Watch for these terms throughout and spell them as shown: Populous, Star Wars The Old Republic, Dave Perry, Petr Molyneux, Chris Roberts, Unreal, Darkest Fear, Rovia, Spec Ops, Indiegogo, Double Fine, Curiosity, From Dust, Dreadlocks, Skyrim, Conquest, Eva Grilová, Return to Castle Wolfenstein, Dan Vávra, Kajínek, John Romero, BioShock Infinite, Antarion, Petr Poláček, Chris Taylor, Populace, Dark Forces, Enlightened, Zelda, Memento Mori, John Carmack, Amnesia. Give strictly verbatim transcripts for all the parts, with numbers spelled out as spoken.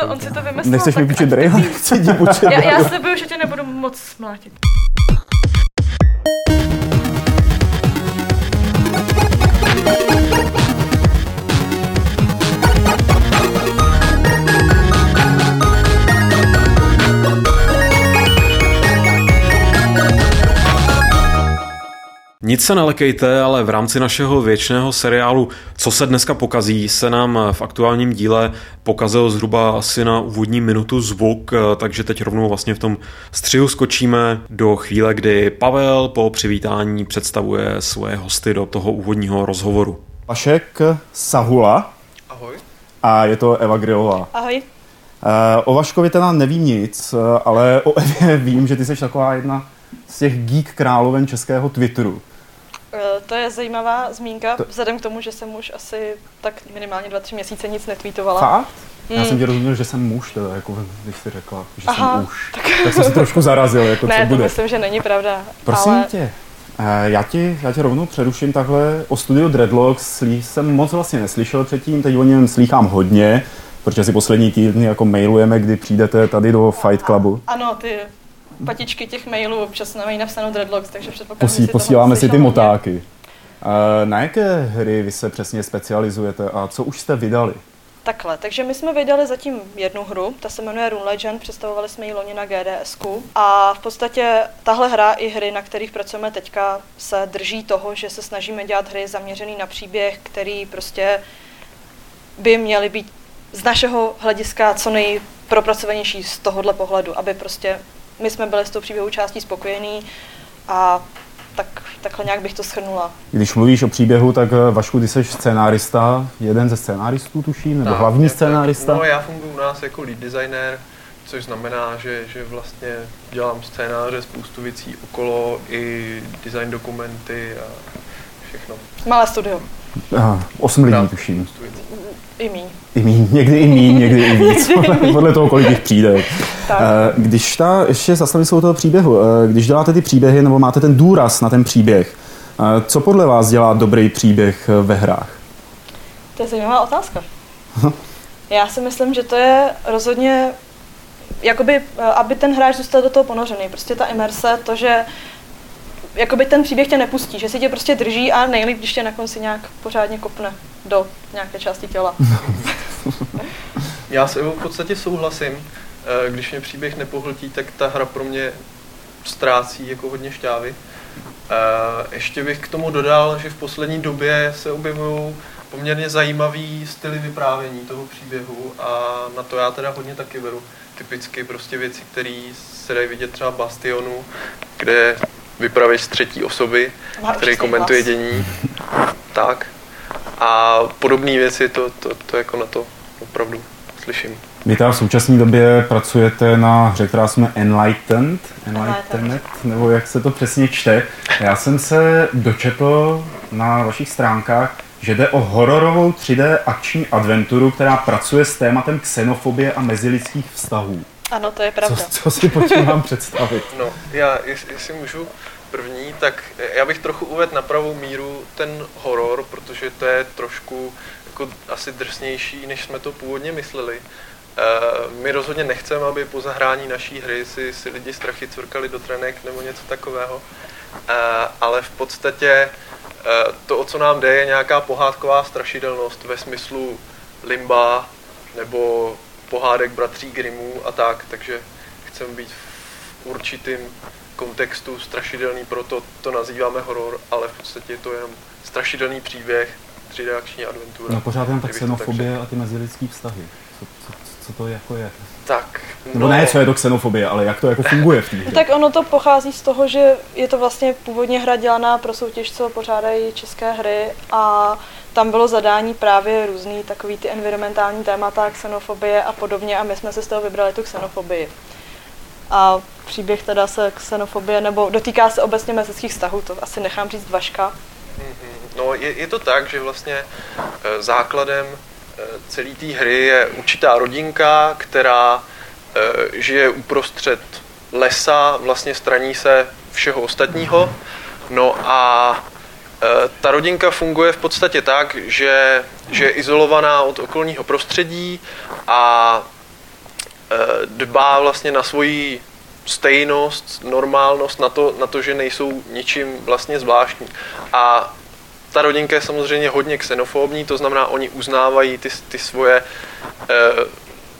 to, on si to vymyslel. Nechceš mi půjčit Drej? já, já slibuju, že tě nebudu moc smlátit. Nic se nelekejte, ale v rámci našeho věčného seriálu Co se dneska pokazí se nám v aktuálním díle pokazil zhruba asi na úvodní minutu zvuk, takže teď rovnou vlastně v tom střihu skočíme do chvíle, kdy Pavel po přivítání představuje svoje hosty do toho úvodního rozhovoru. Lukáš Sahula. Ahoj. A je to Eva Grilová. Ahoj. O Vaškovi teda nevím nic, ale o Evě vím, že ty jsi taková jedna z těch geek královen českého Twitteru. To je zajímavá zmínka, to... vzhledem k tomu, že jsem už asi tak minimálně dva, tři měsíce nic netweetovala. Fakt? Hmm. Já jsem tě rozuměl, že jsem muž, teda, jako když jsi řekla, že Aha, jsem už. Tak... tak jsem se trošku zarazil, jako ne, co bude. Ne, myslím, že není pravda. Prosím ale... tě, já ti, já ti rovnou přeruším takhle. O studiu Dreadlocks slí, jsem moc vlastně neslyšel předtím, teď o něm slýchám hodně, protože si poslední týdny jako mailujeme, kdy přijdete tady do Fight Clubu. A, ano, ty... patičky těch mailů občas nemají napsanou Dreadlocks, takže předpokládám, Posí, si posíláme si ty motáky. Uh, na jaké hry vy se přesně specializujete a co už jste vydali? Takhle, takže my jsme vydali zatím jednu hru, ta se jmenuje Rune Legend, představovali jsme ji loni na G D S ku a v podstatě tahle hra i hry, na kterých pracujeme teďka, se drží toho, že se snažíme dělat hry zaměřený na příběh, který prostě by měly být z našeho hlediska co nejpropracovanější z tohohle pohledu, aby prostě my jsme byli s tou příběhovou částí spokojení a tak, takhle nějak bych to shrnula. Když mluvíš o příběhu, tak Vašku, ty jsi scénárista, jeden ze scénáristů tuším, nebo tak, hlavní scénárista? No, já funguji u nás jako lead designer, což znamená, že, že vlastně dělám scénáře, spoustu věcí okolo, i design dokumenty a všechno. Malé studio. Aha, osm lidí tuším. I míň. I míň, někdy i míň, někdy i víc, podle, podle toho, kolik jich přijde. Když ta, ještě zastavím se u toho příběhu, když děláte ty příběhy, nebo máte ten důraz na ten příběh, co podle vás dělá dobrý příběh ve hrách? To je zajímavá otázka. Já si myslím, že to je rozhodně, jakoby, aby ten hráč zůstal do toho ponořený, prostě ta imerse, to, že jakoby ten příběh tě nepustí, že si tě prostě drží a nejlíp, když tě na konci nějak pořádně kopne do nějaké části těla. Já s Evou v podstatě souhlasím. Když mě příběh nepohltí, tak ta hra pro mě ztrácí jako hodně šťávy. Ještě bych k tomu dodal, že v poslední době se objevují poměrně zajímavý styly vyprávění toho příběhu a na to já teda hodně taky beru. Typicky prostě věci, které se dají vidět třeba v Bastionu, kde vypravěš z třetí osoby, Má který komentuje dění. Tak. A podobné věci, to, to, to jako na to opravdu slyším. Vy v současné době pracujete na hře, která se jmenuje Enlightened, Enlightened, nebo jak se to přesně čte. Já jsem se dočetl na vašich stránkách, že jde o hororovou tři dé akční adventuru, která pracuje s tématem xenofobie a mezilidských vztahů. Ano, to je pravda. Co, co si počínám představit? No, já, jestli můžu... První, tak já bych trochu uvedl na pravou míru ten horor, protože to je trošku jako asi drsnější, než jsme to původně mysleli. E, my rozhodně nechceme, aby po zahrání naší hry si, si lidi strachy cvrkali do trenek nebo něco takového, e, ale v podstatě e, to, o co nám jde, je nějaká pohádková strašidelnost ve smyslu Limba nebo pohádek bratří Grimmů a tak, takže chceme být v určitým kontextu strašidelný, proto to nazýváme horor, ale v podstatě je to jenom strašidelný příběh, tři dé akční adventura. No pořád jen tak xenofobie a ty mezilidský vztahy. Co, co, co to jako je? Tak, no. Nebo ne, co je to xenofobie, ale jak to jako funguje v té hře? Tak ono to pochází z toho, že je to vlastně původně hra dělaná pro soutěž, co pořádají české hry a tam bylo zadání právě různý takový ty environmentální témata, xenofobie a podobně a my jsme se z toho vybrali tu xenofobii. A příběh teda se xenofobie, nebo dotýká se obecně mezilidských vztahů, to asi nechám říct Vaška. No je, je to tak, že vlastně základem celé té hry je určitá rodinka, která žije uprostřed lesa, vlastně straní se všeho ostatního. No a ta rodinka funguje v podstatě tak, že, že je izolovaná od okolního prostředí a dbá vlastně na svoji stejnost, normálnost, na to, na to, že nejsou ničím vlastně zvláštní. A ta rodinka je samozřejmě hodně xenofobní, to znamená, oni uznávají ty, ty svoje, eh,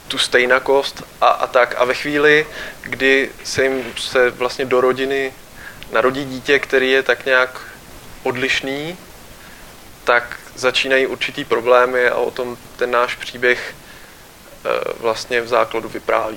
tu stejnakost a, a tak. A ve chvíli, kdy se jim se vlastně do rodiny narodí dítě, který je tak nějak odlišný, tak začínají určitý problémy a o tom ten náš příběh vlastně v základu vypráví.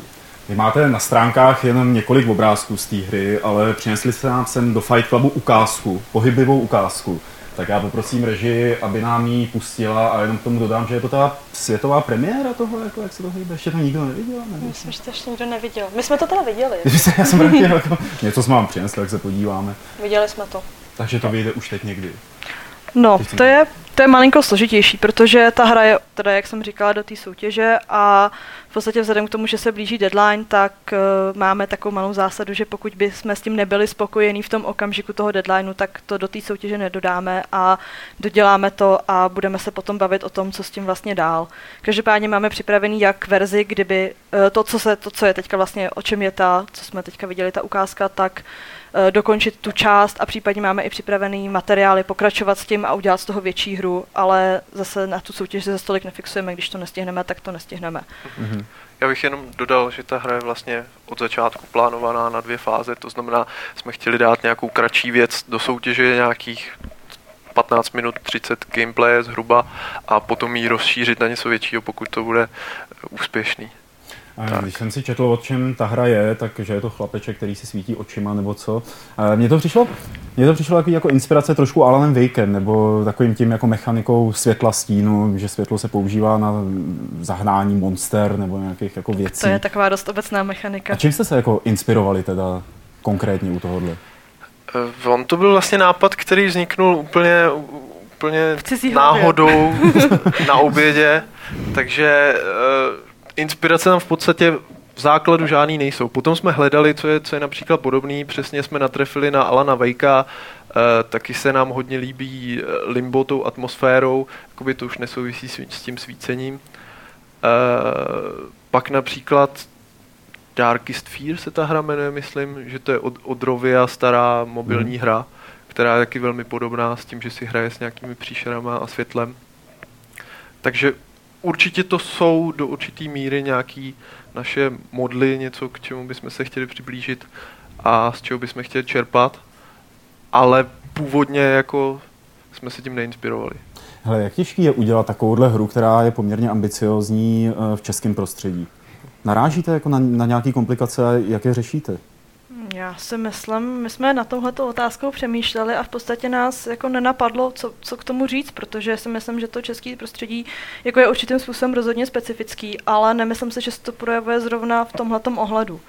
Vy máte na stránkách jenom několik obrázků z té hry, ale přinesli jste nám sem do Fight Clubu ukázku, pohyblivou ukázku. Tak já poprosím režii, aby nám ji pustila a jenom k tomu dodám, že je to ta světová premiéra toho, jako jak se to hýbe, ještě to nikdo neviděl. Myslím, že to ještě nikdo neviděl. My jsme to teda viděli. Já jsem rád, jako, něco jsme vám přinesli, jak se podíváme. Viděli jsme to. Takže to vyjde už teď někdy. No, to je, to je malinko složitější, protože ta hra je, teda jak jsem říkala, do té soutěže a v podstatě vzhledem k tomu, že se blíží deadline, tak uh, máme takovou malou zásadu, že pokud bychom s tím nebyli spokojení v tom okamžiku toho deadlineu, tak to do té soutěže nedodáme a doděláme to a budeme se potom bavit o tom, co s tím vlastně dál. Každopádně máme připravený jak verzi, kdyby uh, to, co se, to, co je teďka vlastně, o čem je ta, co jsme teďka viděli, ta ukázka, tak dokončit tu část a případně máme i připravený materiály, pokračovat s tím a udělat z toho větší hru, ale zase na tu soutěž se za stolik nefixujeme, když to nestihneme, tak to nestihneme. Mm-hmm. Já bych jenom dodal, že ta hra je vlastně od začátku plánovaná na dvě fáze, to znamená, jsme chtěli dát nějakou kratší věc do soutěže, nějakých patnáct minut, třicet gameplay zhruba a potom ji rozšířit na něco většího, pokud to bude úspěšný. A když jsem si četl, o čem ta hra je, takže je to chlapeček, který si svítí očima nebo co. Mně to přišlo, mně to přišlo jako inspirace trošku Alanem Wakem, nebo takovým tím jako mechanikou světla stínu, že světlo se používá na zahnání monster nebo nějakých jako věcí. To je taková dost obecná mechanika. A čím jste se jako inspirovali teda konkrétně u tohohle? On to byl vlastně nápad, který vzniknul úplně... úplně náhodou na obědě, takže... Inspirace tam v podstatě v základu žádný nejsou. Potom jsme hledali, co je, co je například podobný. Přesně jsme natrefili na Alana Wakea. E, taky se nám hodně líbí Limbo tou atmosférou. Jakoby to už nesouvisí s, s tím svícením. E, pak například Darkest Fear se ta hra jmenuje, myslím, že to je od, od Rovia stará mobilní hra, která je taky velmi podobná s tím, že si hraje s nějakými příšerama a světlem. Takže určitě to jsou do určitý míry nějaký naše modly, něco, k čemu bychom se chtěli přiblížit a z čeho bychom chtěli čerpat, ale původně jako jsme se tím neinspirovali. Hele, jak těžký je udělat takovouhle hru, která je poměrně ambiciozní v českém prostředí? Narážíte jako na, na nějaké komplikace, jak je řešíte? Já si myslím, my jsme na touhletou otázkou přemýšleli a v podstatě nás jako nenapadlo, co, co k tomu říct, protože si myslím, že to český prostředí jako je určitým způsobem rozhodně specifický, ale nemyslím si, že se to projevuje zrovna v tomhletom ohledu.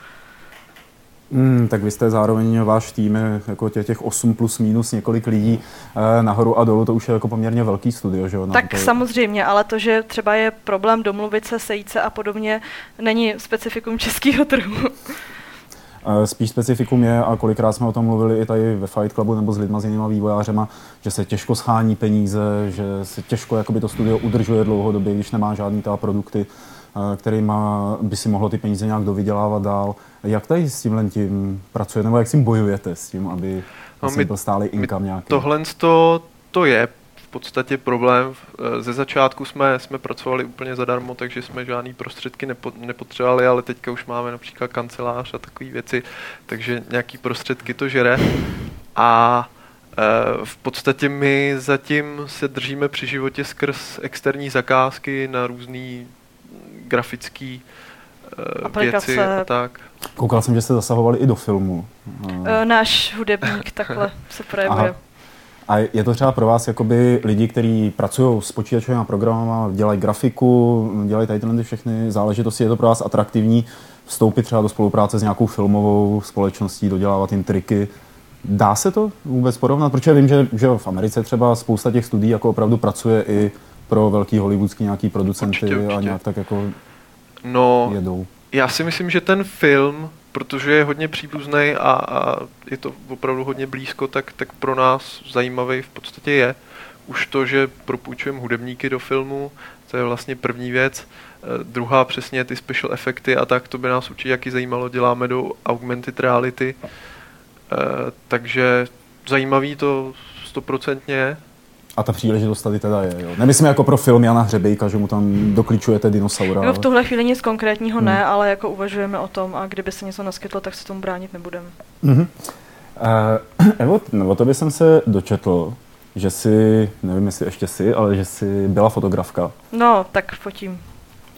Hmm, tak vy jste zároveň váš tým, jako tě, těch osm plus minus několik lidí eh, nahoru a dolů, to už je jako poměrně velký studio, že jo? Tak to... samozřejmě, ale to, že třeba je problém domluvit se, sejít se a podobně, není specifikum českého trhu. Spíš specifikum je, a kolikrát jsme o tom mluvili i tady ve Fight Clubu nebo s lidma s jinýma vývojářema, že se těžko schání peníze, že se těžko jakoby to studio udržuje dlouhodobě, když nemá žádný ty produkty, kterýma by si mohlo ty peníze nějak dovydělávat dál. Jak tady s tímhle tím pracujete, nebo jak s tím bojujete s tím, aby no my, byl stálý income nějaký? Tohle to, to je v podstatě problém. Ze začátku jsme, jsme pracovali úplně zadarmo, takže jsme žádný prostředky nepotřebovali, ale teďka už máme například kancelář a takové věci, takže nějaký prostředky to žere. A e, v podstatě my zatím se držíme při životě skrz externí zakázky na různý grafický e, věci a tak. Koukal jsem, že jste zasahovali i do filmu. Náš hudebník takhle se projevuje. A je to třeba pro vás jakoby lidi, kteří pracují s počítačovými programy, dělají grafiku, dělají tady tyhle všechny záležitosti, je to pro vás atraktivní vstoupit třeba do spolupráce s nějakou filmovou společností, dodělávat jim triky? Dá se to vůbec porovnat? Protože vím, že, že v Americe třeba spousta těch studií jako opravdu pracuje i pro velký hollywoodský nějaký producenty určitě, určitě. A nějak tak jako no, jedou. Já si myslím, že ten film, protože je hodně příbuzný a, a je to opravdu hodně blízko, tak, tak pro nás zajímavý v podstatě je už to, že propůjčujeme hudebníky do filmu, to je vlastně první věc. Druhá přesně ty special efekty a tak, to by nás určitě jaký zajímalo, děláme do augmented reality. Takže zajímavý to stoprocentně. A ta příležitost tady teda je, jo. Nemyslím jako pro film Jana Hřebejka, že mu tam dokličujete dinosaura. Jo, v tuhle chvíli nic konkrétního ne, hmm. ale jako uvažujeme o tom a kdyby se něco naskytlo, tak se tomu bránit nebudeme. Mm-hmm. Uh, Evo, o tobě jsem se dočetl, že jsi, nevím jestli ještě jsi, ale že jsi byla fotografka. No, tak fotím.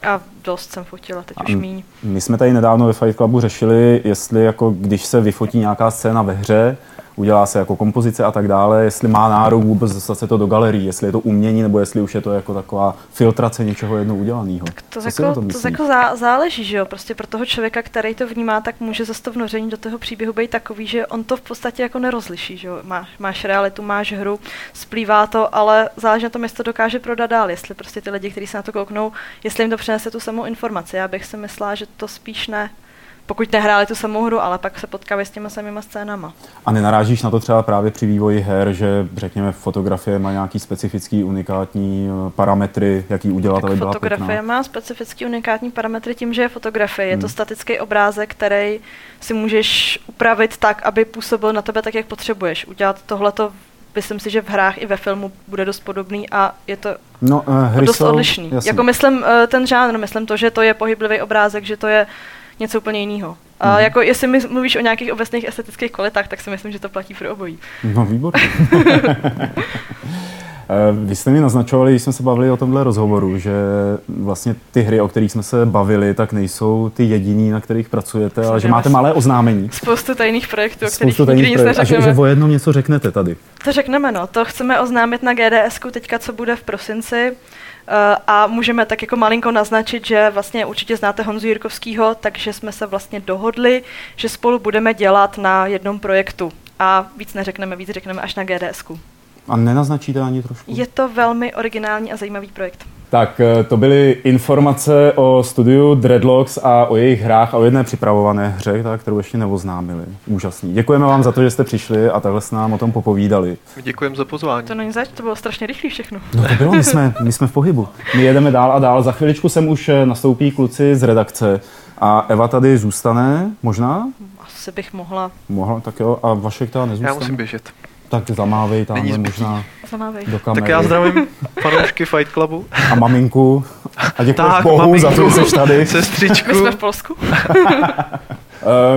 A dost jsem fotila, teď a už míň. My jsme tady nedávno ve Fight Clubu řešili, jestli jako když se vyfotí nějaká scéna ve hře, udělá se jako kompozice a tak dále, jestli má nárok vůbec dostat se to do galerii, jestli je to umění, nebo jestli už je to jako taková filtrace něčeho jednou udělaného. To jako, to jako zá, záleží, že jo, prostě pro toho člověka, který to vnímá, tak může zase to vnoření do toho příběhu být takový, že on to v podstatě jako nerozliší, že jo, máš, máš realitu, máš hru, splývá to, ale záleží na tom, jestli to dokáže prodat dál, jestli prostě ty lidi, kteří se na to kouknou, jestli jim to přinese tu samou informaci. Já bych si myslela, že to spíš ne. Pokud nehráli tu samou hru, ale pak se potkávají s těma samýma scénama. A nenarážíš na to třeba právě při vývoji her, že řekněme fotografie má nějaký specifický unikátní parametry, jaký udělat, aby byla pěkná? Fotografie má specifický unikátní parametry tím, že je fotografie. Je hmm. to statický obrázek, který si můžeš upravit tak, aby působil na tebe tak, jak potřebuješ. Udělat tohleto, myslím si, že v hrách i ve filmu bude dost podobný a je to no, uh, dost jsou odlišný. Jasný. Jako myslím ten žánr, myslím to, že to je pohyblivý obrázek, že to je něco úplně jiného. A mm. jako jestli mi mluvíš o nějakých obecných estetických kvalitách, tak si myslím, že to platí pro obojí. No výborně. Vy jste mi naznačovali, když jsme se bavili o tomhle rozhovoru, že vlastně ty hry, o kterých jsme se bavili, tak nejsou ty jediný, na kterých pracujete, myslím, ale že máte malé oznámení. Spoustu tajných projektů, o kterých nikdy nic neřekneme. A že, že o jednom něco řeknete tady. To řekneme, no. To chceme oznámit na G D S ku teďka, co bude v prosinci. A můžeme tak jako malinko naznačit, že vlastně určitě znáte Honzu Jirkovskýho, takže jsme se vlastně dohodli, že spolu budeme dělat na jednom projektu. A víc neřekneme, víc řekneme až na G D S ku. A nenaznačíte ani trošku? Je to velmi originální a zajímavý projekt. Tak to byly informace o studiu Dreadlocks a o jejich hrách a o jedné připravované hře, kterou ještě neoznámili. Úžasný. Děkujeme vám za to, že jste přišli a takhle s nám o tom popovídali. Děkujeme za pozvání. To není zač, to bylo strašně rychlý všechno. No to bylo, my jsme, my jsme v pohybu. My jedeme dál a dál. Za chviličku sem už nastoupí kluci z redakce a Eva tady zůstane, možná? Asi bych mohla. Mohla, tak jo. A Vašek teda nezůstane? Já musím běžet. Tak zamávej tamhle možná do kamery. Tak já zdravím fanoušky Fight Clubu. A maminku. A děkuji Bohu maminku, za to, že jsi tady. Sestřičku. My jsme v Polsku.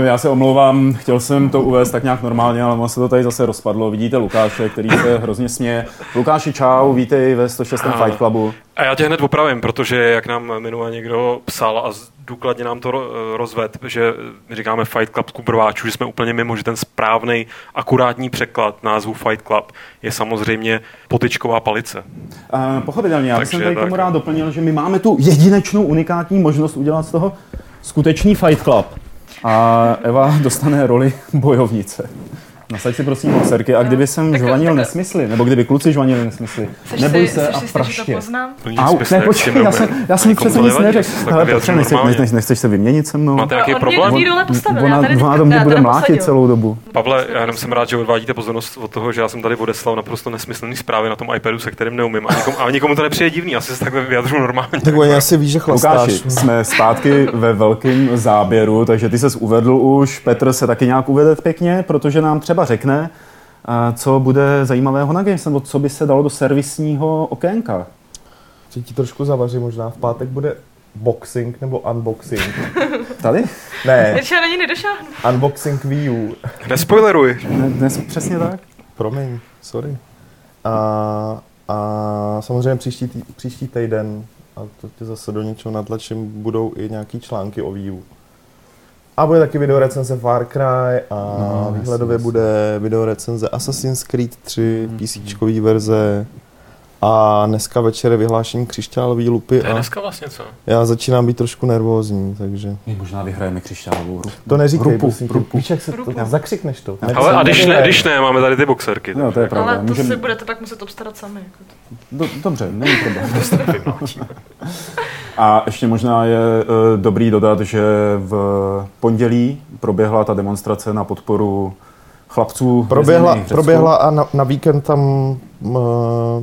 Já se omlouvám, chtěl jsem to uvést tak nějak normálně, ale ono se to tady zase rozpadlo. Vidíte Lukáše, který se hrozně směje. Lukáši, čau, vítej ve sto šest Fight Clubu. A já tě hned opravím, protože jak nám minule někdo psal a důkladně nám to rozved, že říkáme Fight Club ku prváčů, že jsme úplně mimo, že ten správnej, akurátní překlad názvu Fight Club je samozřejmě potyčková palice. Uh, pochopitelně, já Takže, jsem tady tak... tomu rád doplnil, že my máme tu jedinečnou, unikátní možnost udělat z toho skutečný Fight Club. A Eva dostane roli bojovnice. Nasaď si prosím boxerky a kdyby jsem tak, žvanil tak, nesmysly, nebo kdyby kluci žvanili nesmysly, seš neboj se seš a praště. Au, ne, počkej, já jsem, já jsem přece nic neřekl. Hele, Petře, nechceš, nechceš se vyměnit se mnou? Máte nějaký problém? Ona tam mě bude mlátit celou dobu. Pavle, já jenom jsem rád, že odvádíte pozornost od toho, že já jsem tady odeslal naprosto nesmyslný zprávy na tom iPadu, se kterým neumím. A nikomu to nepřijde divný, asi se takhle vyjadřuju normálně. Tak oni asi ví, že chlastáš. Lukáši, jsme zpátky ve velkém záběru, takže ty ses uvedl už, Petr se taky nějak uvede pěkně, protože nám třeba řekne, co bude zajímavého na Games, nebo co by se dalo do servisního okénka. Teď ti trošku zavaří možná, v pátek bude boxing nebo unboxing. Tady? Ne. Ještě na ní nedošáhnu. Unboxing Wii U. Nespoileruj. Ne, ne, přesně tak. Promiň, sorry. A, a samozřejmě příští, tý, příští týden, a to tě zase do něčeho natlačím, budou i nějaký články o Wii U. A bude taky videorecenze Far Cry a no, výhledově jasný, bude videorecenze Assassin's Creed tři, PCčkový verze a dneska večer je vyhlášení křišťálový lupy. To je dneska vlastně co? Já začínám být trošku nervózní, takže... My možná vyhrajeme křišťálovou rupu. To neříkej, rupu, prosím, rupu. Víš, jak se rupu. To zakřikneš to. Ne, ale a když ne, když ne, máme tady ty boxerky. No, to je pravda. Ale to Můžem... si budete pak muset obstarat sami. Do, dobře, není problém. A ještě možná je e, dobrý dodat, že v pondělí proběhla ta demonstrace na podporu chlapců. Proběhla, proběhla a na, na víkend tam, uh,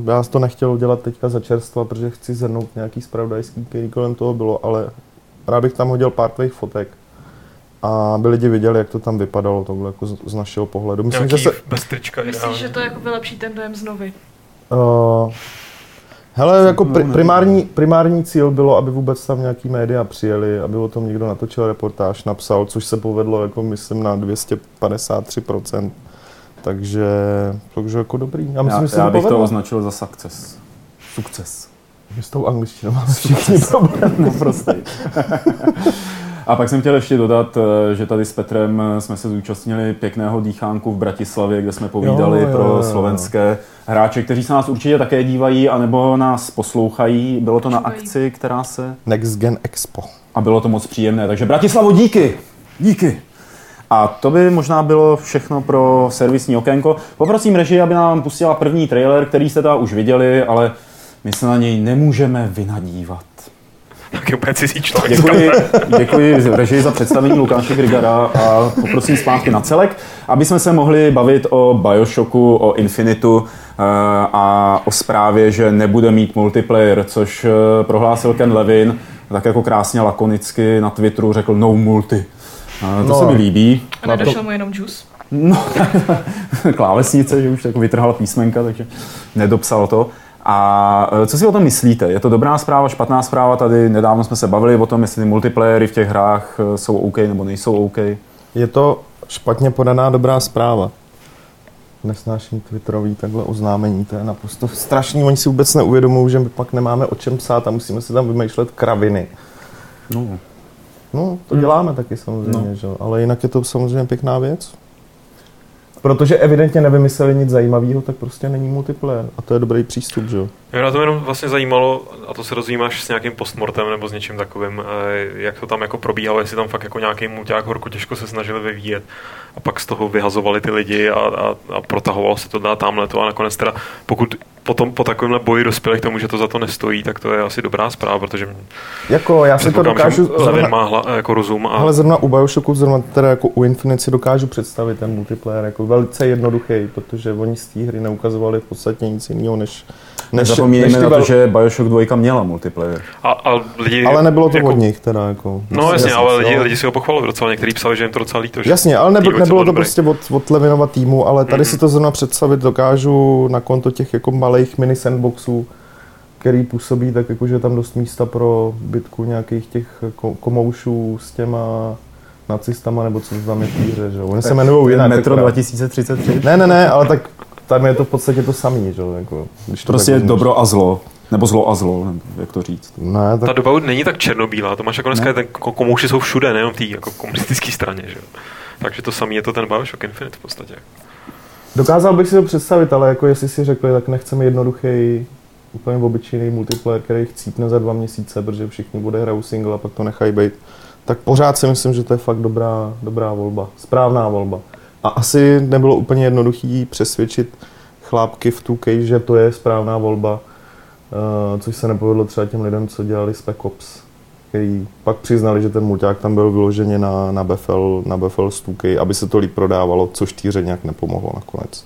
já to nechtěl udělat teďka za čerstva, protože chci zhrnout nějaký zpravodajský, který kolem toho bylo, ale rád bych tam hodil pár tvých fotek. A by lidi viděli, jak to tam vypadalo, tohle jako z, z našeho pohledu. Myslím, že se... Trička, myslím, že to jako vylepší ten dojem znovy? Uh, hele, jako pri, primární, primární cíl bylo, aby vůbec tam nějaký média přijeli, aby o tom někdo natočil reportáž, napsal, což se povedlo, jako myslím, na dvě stě padesát tři procent. Takže, takže jako dobrý. Já, myslím, já, že já bych to označil za success. Sukces. S tou angličtinou mám všichni problém. No, prostě. A pak jsem chtěl ještě dodat, že tady s Petrem jsme se zúčastnili pěkného dýchánku v Bratislavě, kde jsme povídali jo, jo, pro slovenské hráče, kteří se nás určitě také dívají, anebo nás poslouchají. Bylo to na akci, která se... Next Gen Expo. A bylo to moc příjemné. Takže Bratislavo, díky! Díky! A to by možná bylo všechno pro servisní okénko. Poprosím režii, aby nám pustila první trailer, který jste teda už viděli, ale my se na něj nemůžeme vynadívat. Tak je úplně cizí člověk. Děkuji, děkuji režii za představení Lukáše Grigara a poprosím zpátky na celek, aby jsme se mohli bavit o BioShocku, o Infinitu a o zprávě, že nebude mít multiplayer, což prohlásil Ken Levin tak jako krásně lakonicky na Twitteru, řekl no multi. To no. se mi líbí. A nedošel mu jenom juice? No, klávesnice, že už jako vytrhala písmenka, takže nedopsal to. A co si o tom myslíte? Je to dobrá zpráva, špatná zpráva? Tady nedávno jsme se bavili o tom, jestli ty multiplayery v těch hrách jsou OK nebo nejsou OK. Je to špatně podaná dobrá zpráva. Nesnáším twitterový takhle oznámení, to je naprosto strašný. Oni si vůbec neuvědomují, že my pak nemáme o čem psát a musíme si tam vymýšlet kraviny. No, no to děláme taky samozřejmě, no. Že? Ale jinak je to samozřejmě pěkná věc. Protože evidentně nevymysleli nic zajímavého, tak prostě není multiplayer. A to je dobrý přístup, že jo? Mě to jenom vlastně zajímalo, a to se rozjímáš s nějakým postmortem nebo s něčím takovým, jak to tam jako probíhalo, jestli tam fakt jako nějaký mulťák horko těžko se snažili vyvíjet. A pak z toho vyhazovali ty lidi a, a, a protahovalo se to dá tamhleto. A nakonec teda, pokud potom po takovémhle boji dospěli k tomu, že to za to nestojí, tak to je asi dobrá zpráva, protože... Jako, já si to dokážu... Levin má hla, jako rozum a... Ale zrovna u BioShocku, zrovna teda jako u Infinite si dokážu představit ten multiplayer jako velice jednoduchý, protože oni z té hry neukazovali v podstatě nic jiného, než... než Zapomínáme na to, že BioShock dva měla multiplayer. A, a lidi, ale nebylo to jako, od nich teda jako... No jasně, jasně ale lidi, lidi si ho pochvalili docela, někteří psali, že jim to docela líto. Že jasně, ale nebylo, nebylo to prostě od, od Levinova týmu, ale tady mm-hmm. si to zrovna představit dokážu na konto těch jako malých mini sandboxů, který působí tak jako, že tam dost místa pro bytku nějakých těch komoušů s těma... nacistama, nebo co tam je týře, že jo. Oni se jmenují jinak. Metro dva tisíce třicet tři. Ne, ne, ne, ale tak tam je to v podstatě to samý, že jo. Jako, prostě je dobro a zlo. Nebo zlo a zlo, nebo jak to říct. Ne, tak... Ta doba není tak černobílá, to máš jako dneska, ten komouši jsou všude, nejenom v té jako komunistické straně, že jo. Takže to samý je to ten BioShock Infinite v podstatě. Dokázal bych si to představit, ale jako jestli si řekli, tak nechceme jednoduchý, úplně obyčejný multiplayer, který chcípne za dva měsíce, protože všichni bude hrát single a pak to nechají být. Tak pořád si myslím, že to je fakt dobrá, dobrá volba, správná volba. A asi nebylo úplně jednoduchý přesvědčit chlápky v two K, že to je správná volba, což se nepovedlo třeba těm lidem, co dělali Spec Ops, který pak přiznali, že ten mulťák tam byl vyloženě na, na, B F L, na B F L z two K, aby se to líp prodávalo, což týře nějak nepomohlo nakonec.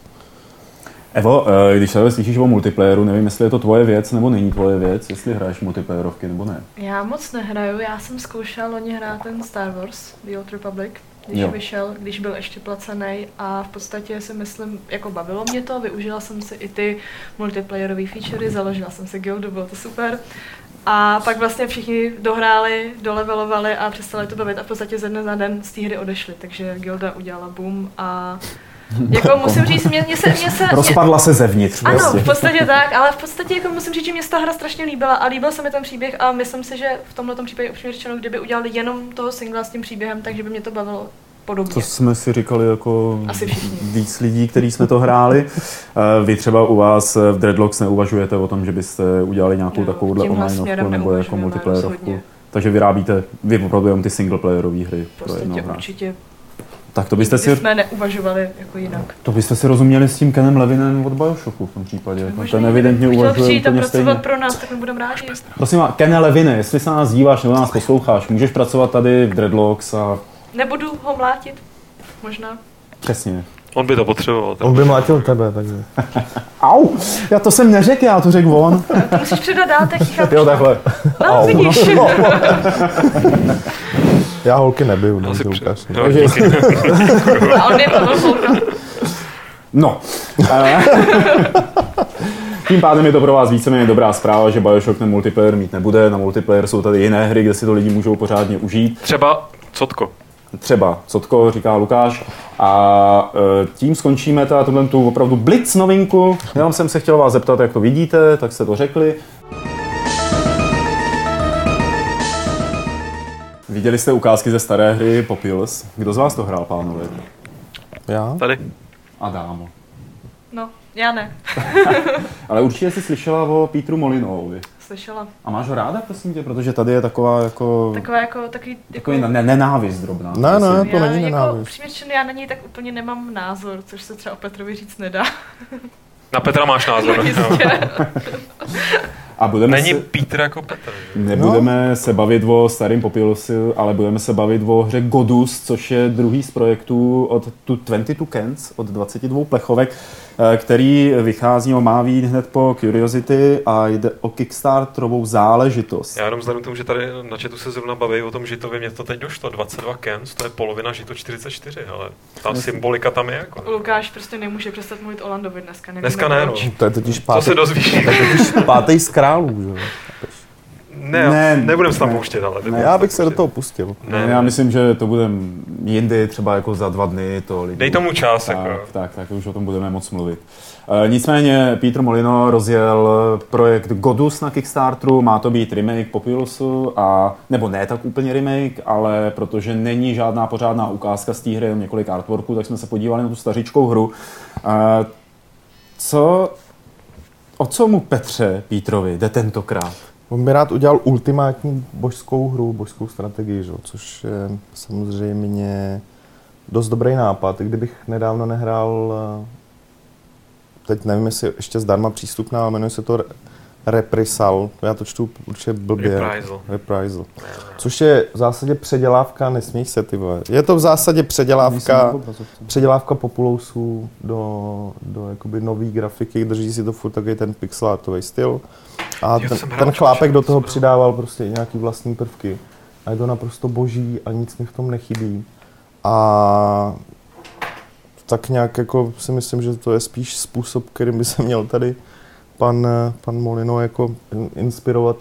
Evo, když tady slyšíš o multiplayeru, nevím, jestli je to tvoje věc, nebo není tvoje věc, jestli hraješ multiplayerovky, nebo ne. Já moc nehraju, já jsem zkoušel loni hrát ten Star Wars, The Old Republic, když jo. vyšel, když byl ještě placený a v podstatě si myslím, jako bavilo mě to, využila jsem si i ty multiplayerové featurey, založila jsem si guildu, bylo to super. A pak vlastně všichni dohráli, dolevelovali a přestali to bavit a v podstatě ze dne na den z té hry odešli, takže guilda udělala boom a... Jako musím říct, mě, mě se... Mě se rozpadla mě... se zevnitř. Ano, vlastně. V podstatě tak, ale v podstatě jako musím říct, že mě se ta hra strašně líbila a líbil se mi ten příběh a myslím si, že v tomhletom případě upřímně řečeno, kdyby udělali jenom toho singla s tím příběhem, takže by mě to bavilo podobně. To jsme si říkali jako víc lidí, kteří jsme to hráli. Vy třeba u vás v Dreadlocks neuvažujete o tom, že byste udělali nějakou no, takovouhle onlineovku nebo jako multiplayerovku. Takže vyrábíte, vy opravdu jenom ty singleplayerové hry pro jednou hráč. Určitě. Tak to byste si... jsme neuvažovali jako jinak. To byste si rozuměli s tím Kenem Levinem od BioShocku v tom případě. No, ten evidentně uvažuje úplně stejně. Pracovat pro nás, tak my budeme rádi. Prosím vás, Kene Levine, jestli se na nás díváš nebo nás posloucháš, můžeš pracovat tady v Dreadlocks a... Nebudu ho mlátit, možná. Přesně. On by to potřeboval. On by mlátil tebe, takže. Au, já to jsem neřekl, já to řekl on. Ty musíš přidat dátek. Jo, takhle. No, au. Vidíš. No, no. Já holky nebiju, nemůžu ukážit. No, a on je to. No. Tím pádem je to pro vás víceméně dobrá zpráva, že BioShock ten multiplayer mít nebude. Na multiplayer jsou tady jiné hry, kde si to lidi můžou pořádně užít. Třeba Cotko. Třeba Cotko, říká Lukáš. A tím skončíme teda tuhle tu opravdu blitz novinku. Já jsem se chtěl vás zeptat, jak to vidíte, tak jste to řekli. Viděli jste ukázky ze staré hry Popils? Kdo z vás to hrál, pánové? Já? Tady. A dámo. No, já ne. Ale určitě jsi slyšela o Petru Molyneuxovi. Slyšela. A máš ho ráda, prosím tě, protože tady je taková jako... Taková jako takový... Takový jako... Ne, nenávist drobná. Ne, ne, já, to není nenávist. Jako, příměrčen, já na něj tak úplně nemám názor, což se třeba o Petrovi říct nedá. Na Petra máš názor. A budeme Není se... Petr jako Petr. Nebudeme no. se bavit o starým Popilusu, ale budeme se bavit o hře Godus, což je druhý z projektů od tu dvacet dva Cans, od dvacet dva plechovek, který vychází, má výjít hned po Curiosity a jde o Kickstarterovou záležitost. Já jenom vzhledem k tomu, že tady na chatu se zrovna baví o tom Žitovi, mě to teď došlo, dvacet dva Cans, to je polovina Žito čtyřicet čtyři, ale ta symbolika tam je jako. Lukáš prostě nemůže přestat mluvit o Landovi dneska. Nevím, dneska ne, no. To je totiž pátý, to se dozvíš. Pátý z králů, že? Ne, ne nebudem se tam ne, pouštět, ale... Ne, já bych se do toho pustil. Ne, ne, já myslím, že to budeme jindy, třeba jako za dva dny. To lidi... Dej tomu čas, tak, jako. Tak, tak, už o tom budeme moc mluvit. E, nicméně Petr Molyneux rozjel projekt Godus na Kickstarteru, má to být remake Populousu, a nebo ne tak úplně remake, ale protože není žádná pořádná ukázka z té hry, několik artworků, tak jsme se podívali na tu staříčkou hru. E, co... O co mu Petře Petrovi jde tentokrát? On by rád udělal ultimátní božskou hru, božskou strategii, že? Což je samozřejmě dost dobrý nápad. I kdybych nedávno nehrál, teď nevím, jestli ještě zdarma přístupná, ale jmenuje se to Reprisal. Já to čtu určitě blbě. Reprisal. Reprisal. Což je v zásadě předělávka, nesmíš se ty vole. Je to v zásadě předělávka, předělávka Populousů do, do jakoby nový grafiky, drží si to furt takový ten pixelátový styl. A ten, ten chlápek do toho přidával prostě nějaký vlastní prvky. A je to naprosto boží a nic mi v tom nechybí. A tak nějak jako si myslím, že to je spíš způsob, kterým by se měl tady pan, pan Molyneux jako inspirovat,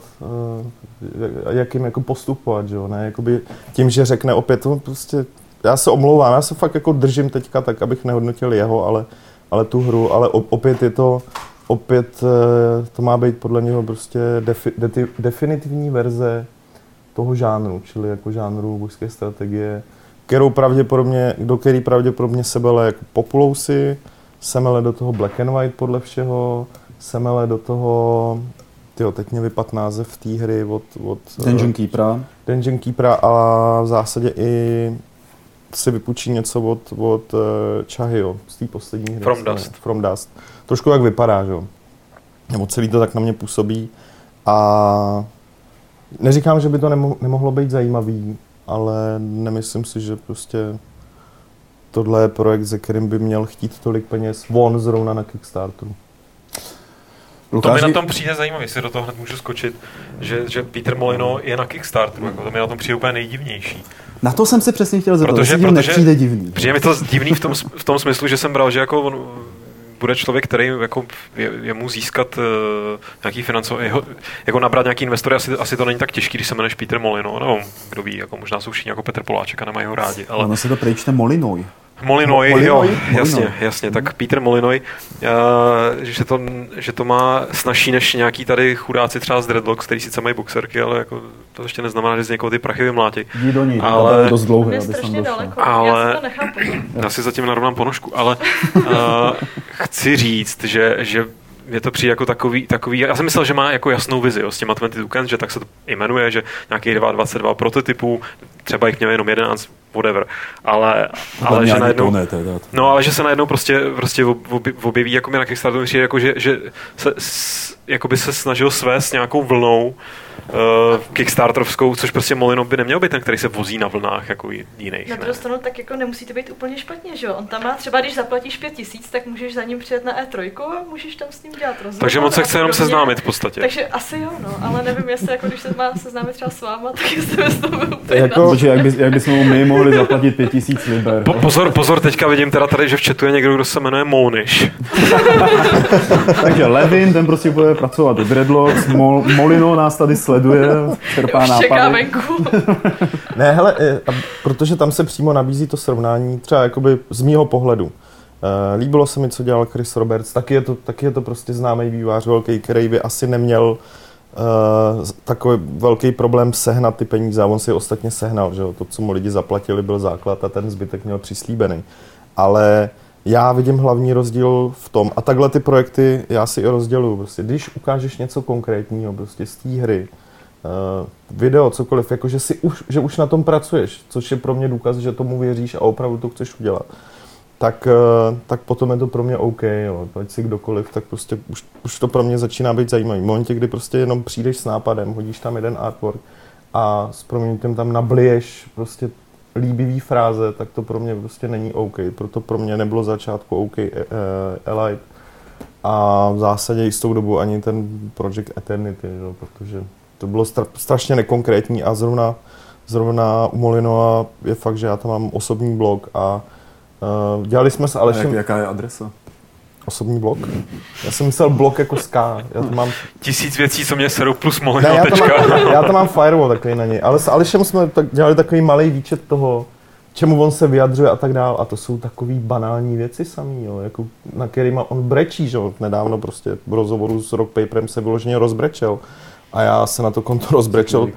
jak jim jako postupovat, že jo, ne? Jakoby tím, že řekne opět, no prostě, já se omlouvám, já se fakt jako držím teďka tak, abych nehodnotil jeho, ale, ale tu hru, ale opět je to, opět to má být podle něho prostě defi, de, definitivní verze toho žánru, čili jako žánru božské strategie, kterou pravděpodobně, do který pravděpodobně sebele jako Populousy, semele do toho Black and White podle všeho, semele do toho, tyjo, teď mě vypadl název té hry od... od Dungeon Keepera. Dungeon Keepera a v zásadě i si vypůjčí něco od, od Chahio z té poslední hry. From Dust. From Dust. Trošku jak vypadá, že jo. Nebo celý to tak na mě působí. A neříkám, že by to nemo, nemohlo být zajímavý, ale nemyslím si, že prostě tohle je projekt, ze kterým by měl chtít tolik peněz von zrovna na Kickstarteru. Lukáši... To mi na tom přijde zajímavé, jestli do toho hned můžu skočit, že, že Petr Molyneux je na Kickstarteru, jako to mi na tom přijde úplně nejdivnější. Na to jsem se přesně chtěl zeptat, protože, protože nepřijde divný. Přijde mi to divný v tom, v tom smyslu, že jsem bral, že jako on bude člověk, který jako je, je mu získat uh, nějaký financování, jako nabrat nějaký investory, asi, asi to není tak těžký, když se jmeneš Petr Molyneux, nebo kdo ví, jako možná jsou všichni jako Petr Poláček a nemají ho rádi. Ale... Ono se to prejčte Molyneux. Molyneux, Molyneux, jo, Molyneux. jasně, jasně, tak Petr Molyneux, uh, že, to, že to má snažší než nějaký tady chudáci třeba z Dreadlocks, který sice mají boxerky, ale jako to ještě neznamená, že z někoho ty prachy vymlátí. Jdi do ní, ale to je dost dlouhé, aby jsem došel. Ale já si to nechám pořád. Já si zatím narovnám ponožku, ale uh, chci říct, že... že mě to přijde jako takový, takový, já jsem myslel, že má jako jasnou vizi jo, s těma dvacet dva Cans, že tak se to jmenuje, že nějakých dvacet dva prototypů, třeba jich měl jenom jedenáct, whatever, ale, ale že najednou, ne, no ale že se najednou prostě, prostě objeví, jako mi na Kickstarteru přijde, jako, že, že se, s, jako by se snažil svést nějakou vlnou uh, kickstarterovskou, což prostě Molyneux by neměl být ten, který se vozí na vlnách jako jiných. Na druhou stranu tak jako nemusí to být úplně špatně, že jo? On tam má třeba, když zaplatíš pět tisíc, tak můžeš za ním přijet na E tři a můžeš tam s ním dělat rozhovor. Takže on se chce jenom seznámit v podstatě. Takže asi jo, no, ale nevím, jestli jako když se má seznámit třeba s váma, tak jestli by to bylo úplně jako, že jak, by, jak bychom mu my mohli zaplatit pět tisíc liber. Po, pozor, pozor, teďka vidím teda tady, že v chatu je někdo, kdo se jmenuje Monish. Takže Levin, ten prostě bude pracovat do Dreadlocks, Mol, Molyneux nás tady sleduje, čerpá nápady. Čeká venku. Ne, hele, protože tam se přímo nabízí to srovnání, třeba jakoby z mýho pohledu. Líbilo se mi, co dělal Chris Roberts, taky je to, taky je to prostě známý vývojář velký, který by asi neměl Uh, takový velký problém sehnat ty peníze, on si je ostatně sehnal, že jo? To, co mu lidi zaplatili, byl základ a ten zbytek měl přislíbený. Ale já vidím hlavní rozdíl v tom, a takhle ty projekty já si i rozděluju, prostě, když ukážeš něco konkrétního prostě z té hry, uh, video, cokoliv, jako že, si už, že už na tom pracuješ, což je pro mě důkaz, že tomu věříš a opravdu to chceš udělat. Tak, tak potom je to pro mě OK, jo. Ať si kdokoliv, tak prostě už, už to pro mě začíná být zajímavý. V momentě, kdy prostě jenom přijdeš s nápadem, hodíš tam jeden artwork a s proměnitým tam nabliješ prostě líbivý fráze, tak to pro mě prostě není OK. Proto pro mě nebylo začátku OK e- e- Elite a v zásadě i s tou dobu ani ten Project Eternity, jo, protože to bylo stra- strašně nekonkrétní a zrovna, zrovna u Molyneux je fakt, že já tam mám osobní blog a Uh, dělali jsme s Alešem... Jak, jaká je adresa? Osobní blog? Já jsem myslel blog jako S K. Já to mám... Tisíc věcí, co mě serou plus Molyneux. Já, já to mám firewall takový na něj. Ale s Alešem jsme tak dělali takový malý výčet toho, čemu on se vyjadřuje a tak dál. A to jsou takový banální věci samý, jo, jako na kterýma on brečí, že jo. Nedávno prostě v rozhovoru s Rock Paperem se vyloženě rozbrečel. A já se na to konto rozbrečel.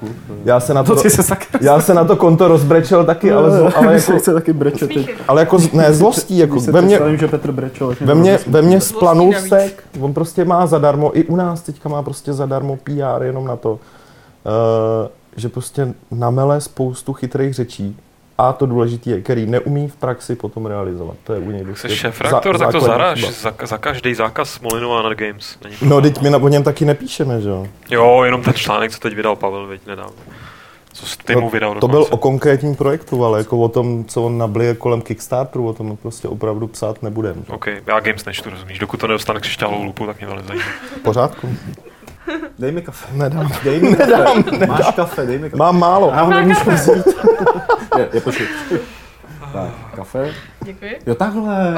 Já se na to, to se já se na to konto rozbrečel taky, ale zlo, ale jako se taky brečete. Ale jako ne zlostí, jako ve mně, že Petr brečel. Ve mně, ve mně splanul sek. On prostě má zadarmo i u nás teďka má prostě zadarmo P R jenom na to, uh, že prostě namele spoustu chytrých řečí. A to důležité je, který neumí v praxi potom realizovat. To je u něj důležité. Jsi šéfraktor, tak to zaráž. Za, za každý zákaz Molyneux a Nad Games. No, teď my na, o něm taky nepíšeme, že jo? Jo, jenom ten článek, co teď vydal Pavel, veď nedávno. Co ty no, mu vydal? To byl o konkrétním projektu, ale jako o tom, co on nablije kolem Kickstarteru, o tom prostě opravdu psát nebudem. Že? Ok, já Games nečtu, rozumíš. Dokud to nedostane křišťálovou lupu, tak mě to nezajímá. V pořádku. Dej mi kafe. Nedám. Dej mi kafe. Nedám, nedám. Máš kafe, dej mi kafe. Mám málo. Já ho nemůžu vzít. Je, je počít. Tak, kafe. Děkuji. Jo, takhle.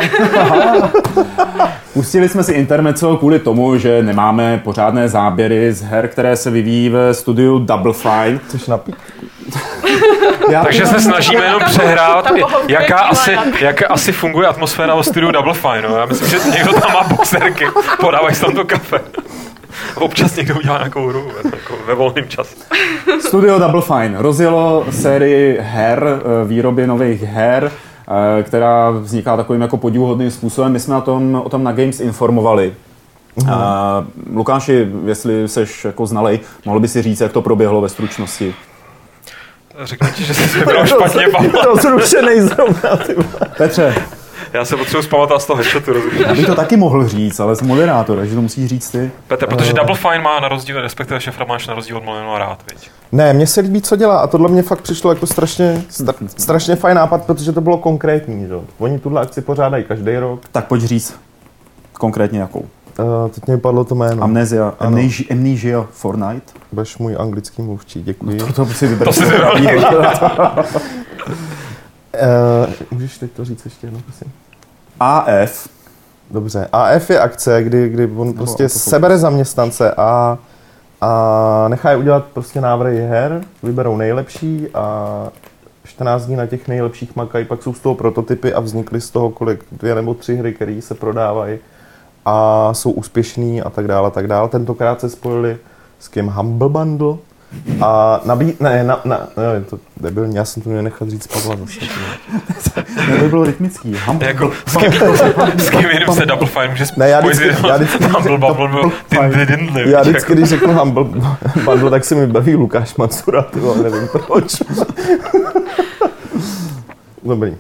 Pustili jsme si intermezzo kvůli tomu, že nemáme pořádné záběry z her, které se vyvíjí ve studiu Double Fine. Což napít. Takže se snažíme jenom přehrát, jaká asi, jaká asi funguje atmosféra ve studiu Double Fine. No? Já myslím, že někdo tam má boxerky. Podávají tam to kafe. Občas někdo udělá nějakou hru jako ve volném čase. Studio Double Fine rozjelo sérii her, výroby nových her, která vzniká takovým jako podivuhodným způsobem. My jsme na tom, o tom na Games informovali. Uhum. A Lukáši, jestli seš jako znalej, mohl by si říct, jak to proběhlo ve stručnosti? Řekni ti, že jsi vybral špatně, Pavla. Rozrušenej zrovna, ty vole. Petře. Já se potřebuji zpamatovat z toho headshotu, rozumíš? Já bych to taky mohl říct, ale jsem moderátor, že to musíš říct ty. Petr, protože Double Fine má na rozdíl, respektive šefra máš na rozdíl od Molyneux rád, viď? Ne, mně se líbí, co dělá a tohle mě fakt přišlo jako strašně, stra- strašně fajn nápad, protože to bylo konkrétní, jo. Oni tuhle akci pořádají každý rok. Tak pojď říct konkrétně jakou. Uh, teď mě padlo to jméno. Amnesia. Amnesia, Amnesia Fortnite. Budeš můj anglický mluvčí, děkuji. No to, to si vybrat. Uh, můžeš teď to říct ještě jednou, prosím? A F. Dobře, A F je akce, kdy, kdy on prostě no, sebere zaměstnance a, a nechá je udělat prostě návrhy her, vyberou nejlepší a čtrnáct dní na těch nejlepších makají, pak jsou z toho prototypy a vznikly z toho kolik, dvě nebo tři hry, které se prodávají a jsou úspěšný a tak dále, tak dále. Tentokrát se spojili s kým? Humble Bundle. A nabít, ne, na, na, ne, to debilní, já jsem to nenechal říct Pavla zase. Ne, to bylo rytmický. Humble, jako, s kým jiným se Double Fine může spojit s Humble Bubble, ty didn't live. Já vždycky, když řeknu Humble Bubble, tak se mi baví Lukáš Mansura, ty vole, nevím proč. Dobrý.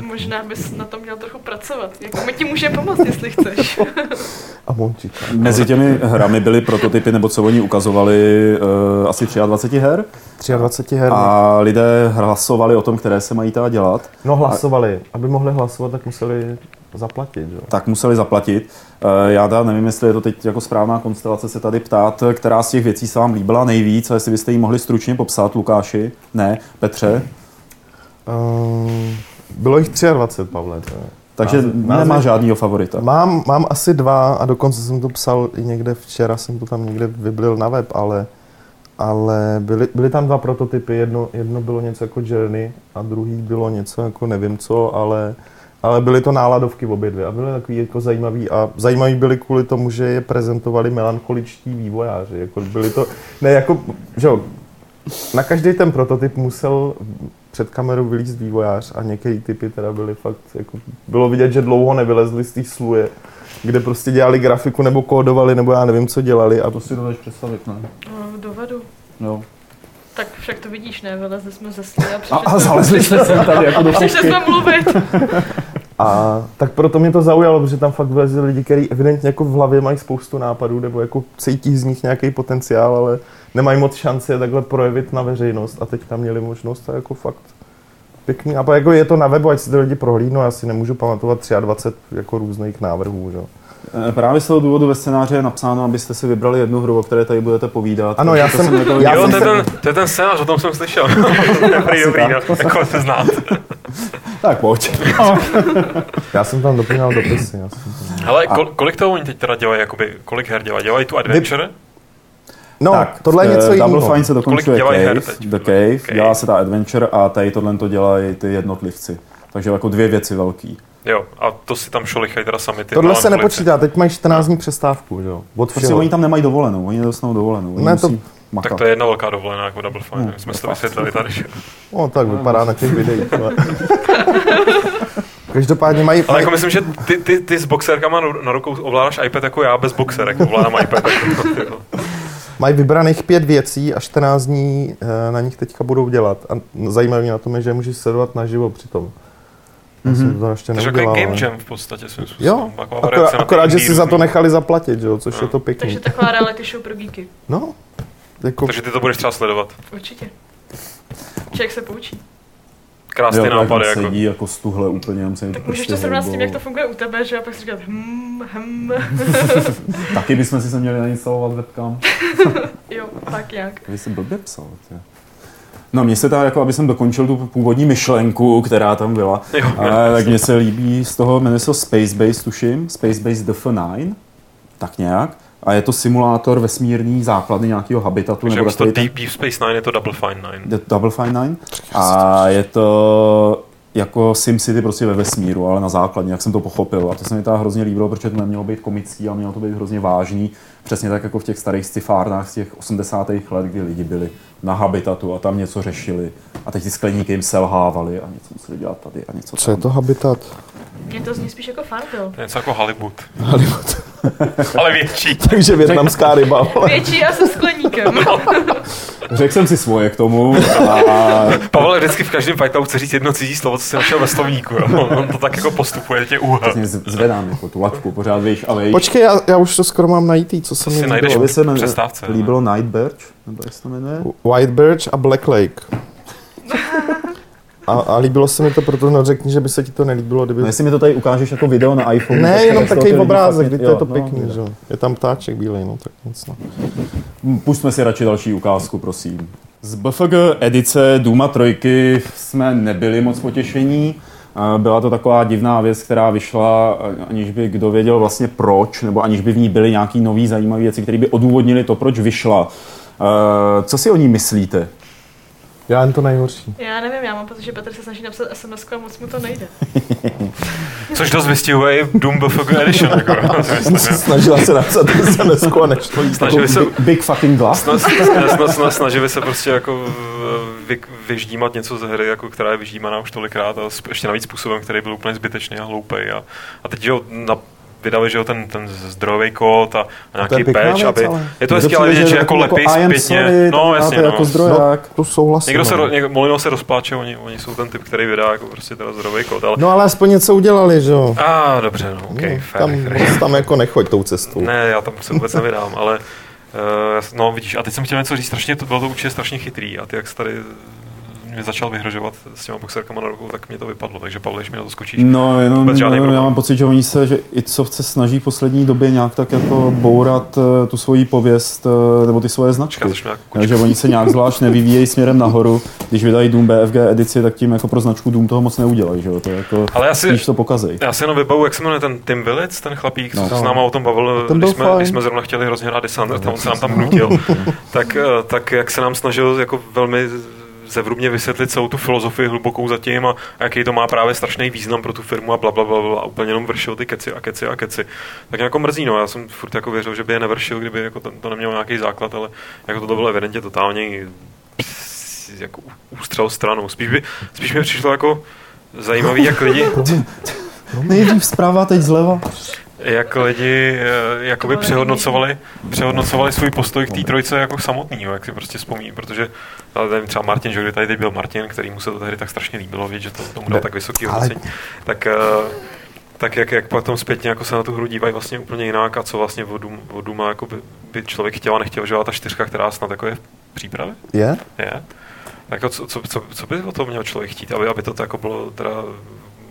Možná bys na tom měl trochu pracovat. Jak my ti můžeme pomoct, jestli chceš. A bončík. Mezi těmi hrami byly prototypy, nebo co oni ukazovali, uh, asi dvacet tři her. dvacet tři her. A lidé hlasovali o tom, které se mají teda dělat. No hlasovali. Aby mohli hlasovat, tak museli zaplatit. Že? Tak museli zaplatit. Já teda nevím, jestli je to teď jako správná konstelace se tady ptát, která z těch věcí se vám líbila nejvíc a jestli byste ji mohli stručně popsat, Lukáši. Ne, Petře. Uh, bylo jich dvacet tři, Pavle. Takže nemá žádnýho favorita. Mám, mám asi dva a dokonce jsem to psal i někde včera, jsem to tam někde vyblil na web, ale, ale byly, byly tam dva prototypy. Jedno, jedno bylo něco jako Journey a druhý bylo něco jako nevím co, ale... Ale byly to náladovky obě dvě a byly takový jako zajímavý a zajímavý byly kvůli tomu, že je prezentovali melancholičtí vývojáři. Jako byly to, ne jako, že jo, na každý ten prototyp musel před kamerou vylízt vývojář a některé typy teda byly fakt, jako, bylo vidět, že dlouho nevylezli z té sluje, kde prostě dělali grafiku nebo kódovali, nebo já nevím, co dělali. A to si dovedeš představit, ne? No, dovedu. Jo. Tak však to vidíš, ne? Vylezli jsme ze sluje a přišli a, a zalezli jsme sem tady, jako do přišli jsme mluvit. A tak proto mě to zaujalo, protože tam fakt vylezli lidi, kteří evidentně jako v hlavě mají spoustu nápadů, nebo jako cítí z nich nějaký potenciál, ale nemají moc šanci je takhle projevit na veřejnost. A teď tam měli možnost a jako fakt pěkný. A jako je to na webu, ať si ty lidi prohlídnou, já si nemůžu pamatovat dvacet tři jako různých návrhů. Že? Právě z toho důvodu ve scénáři je napsáno, abyste si vybrali jednu hru, o které tady budete povídat. Ano, já to jsem... Jako... Já jo, jsem... To, je ten, to je ten scénář, o tom jsem slyšel. Dobrý, dobrý, no, takové se znát. Tak pojď. Já jsem tam dopínal dopisy. Já jsem tam... Hele, kol, kolik toho oni teď teda dělají, jakoby, kolik her dělají? Dělají tu Adventure? No, tak, tohle je něco jiného. Double Fine se dokončuje Cave, The Cave, okay. Dělá se ta Adventure a tady tohle to dělají ty jednotlivci. Takže jako dvě věci velký. Jo, a to si tam šolichají teda sami ty. Tohle se nepočítá, teď mají čtrnáct dní přestávku, jo. Protože oni tam nemají dovolenou, oni nedostanou dovolenou. Oni ne, musí to... makat. Tak to je jedna velká dovolená jako Double Fine, no, jsme to si to vysvětlili tady. No tak no, vypadá no. Na těch videích. Každopádně mají... Ale jako myslím, že ty, ty, ty s boxerkama na rukou ovládáš iPad jako já bez boxerek, ovládám iPad. Jako. Mají vybraných pět věcí a čtrnáct dní na nich teďka budou dělat. A zajímavé na tom je, že můžeš sledovat naživo přitom. Mm-hmm. Takže takový game jam v podstatě svým způsobem. Akorát, akorát že si za to nechali zaplatit, jo, což no. Je to pěkný. Takže taková reality show pro geeky. No. Jako... Takže ty to budeš třeba sledovat. Určitě. Člověk se poučí. Krásný nápad. Jako. Sedí jako z tuhle úplně. Tak prostě můžeš to srovnat s tím, jak to funguje u tebe, že já pak si říkat hm, hm. Taky bychom si se měli nainstalovat webcam. Jo, tak jak. Vy jsi blbě psal, tě. No mně se ta, jako, aby jsem dokončil tu původní myšlenku, která tam byla, jo, ale tak mně se líbí z toho, jmenuje se Space Base, tuším, Space Base D F nine, tak nějak, a je to simulátor vesmírný základny nějakého habitatu. Takže to Deep Space Nine, je to Double Fine Nine. Double Fine Nine a je to jako SimCity prostě ve vesmíru, ale na základně, jak jsem to pochopil, a to se mi ta hrozně líbilo, protože to nemělo být komický, ale mělo to být hrozně vážný, přesně tak jako v těch starých sci-fárnách z těch osmdesátých let, kdy lidi byli na habitatu a tam něco řešili a teď ty skleníky jim selhávali a něco museli dělat tady a něco tam. Co je to habitat? Mně to zní spíš jako Fargo. To je něco jako Halibut. Halibut. Ale větší. Takže vietnamská ryba. Větší a se skleníkem. Řekl jsem si svoje k tomu. A... Pavel vždycky v každém fightoutu chce říct jedno cizí slovo, co si našel ve slovníku. Jo? On to tak jako postupuje, tě úha. Zvedám jako tu laťku, pořád víš, ale... Počkej, já, já už to skoro mám najít, co se mi líbilo. Se mi líbilo Night Birch, nebo jak se to jmenuje? White Birch a Black Lake. A, a líbilo se mi to, protože řekni, že by se ti to nelíbilo, kdyby... No, jestli mi to tady ukážeš jako video na iPhone... Ne, tak jenom takový obrázek, kdy to je to pěkný, no, že jo. Je tam ptáček bílej, no tak nic, no. Pusťme si radši další ukázku, prosím. Z B F G edice Dooma trojky jsme nebyli moc potěšení. Byla to taková divná věc, která vyšla, aniž by kdo věděl vlastně proč, nebo aniž by v ní byly nějaký nový zajímavé věci, které by odůvodnily to, proč vyšla. Co si o ní myslíte? Já jen to nejhorší. Já nevím, já mám pocit, že Petr se snaží napsat es em es a moc mu to nejde. Což dost vystihuje i Doom B F G Edition. Jako, snažila se napsat es em es a než to se, big fucking glass. Snažili se prostě jako vy, vyždímat něco ze hry, jako, která je vyždímaná už tolikrát a ještě navíc způsobem, který byl úplně zbytečný a hloupej. A, a teď jo, na vydali, že jo, ten, ten zdrojový kód a nějaký patch, aby... Ale... Je to hezky, ale vidět, že jako lepej zpětně. No, jasně, no. Jako zdroják, no, to souhlasím. Někdo se, někdo, Molyneux se rozpláče, oni, oni jsou ten typ, který vydá jako prostě teda zdrojový kód, ale... No, ale aspoň něco udělali, že jo. Ah, dobře, no, okej, okay, no, fair. Tam, tam jako nechoď tou cestou. Ne, já tam se vůbec nevydám, ale... Uh, no, vidíš, a teď jsem chtěl něco říct, strašně, to bylo to určitě strašně chytrý, a ty jak jsi tady... mě začal vyhrožovat s těma boxerkama na rukou, tak mě to vypadlo, takže Pavle, když mi na to skočíš. No, jenom, no já mám pocit, že oni se, že Itsoft se snaží poslední době nějak tak jako bourat uh, tu svoji pověst, uh, nebo ty svoje značky. Takže oni se nějak zvlášť nevyvíjejí směrem nahoru. Když vydají Doom B F G edici, tak tím jako pro značku Doom toho moc neudělají, že jo? To jako spíš to pokazejí. Já si jenom vybavu, jak se jmenuje ten Tim Willits, ten chlapík, no, co s náma o tom bavil, když jsme, když jsme zrovna chtěli hrozně hrát Descender, no, on se nám tam nutil. tak, tak jak se nám snažil jako velmi zevrubně vysvětlit celou tu filozofii hlubokou zatím a jaký to má právě strašný význam pro tu firmu a blablabla bla, bla, a úplně jenom vršil ty keci a keci a keci. Tak jako mrzí, no, já jsem furt jako věřil, že by je nevršil, kdyby jako to nemělo nějaký základ, ale jako to bylo evidentně totálně jako ústřel stranou. Spíš, by, spíš mi přišlo jako zajímavý, jak lidi... Nejdřív zpráva, teď zleva. Jak lidi jakoby přehodnocovali, přehodnocovali svůj postoj k té trojce jako samotný, jak si prostě vzpomínám, protože nevím, třeba Martin, že kdy tady teď byl Martin, který mu se to tady tak strašně líbilo, vědět, že to tomu dal tak vysoký hodnocení, tak, tak jak, jak potom zpětně jako se na tu hru dívají vlastně úplně jinak a co vlastně od Doom, od Dooma jako by, by člověk chtěl a nechtěl, že ta čtyřka, která snad jako je v přípravě? Je. Je. Tak jako co, co, co, co by o tom měl člověk chtít, aby, aby to jako bylo teda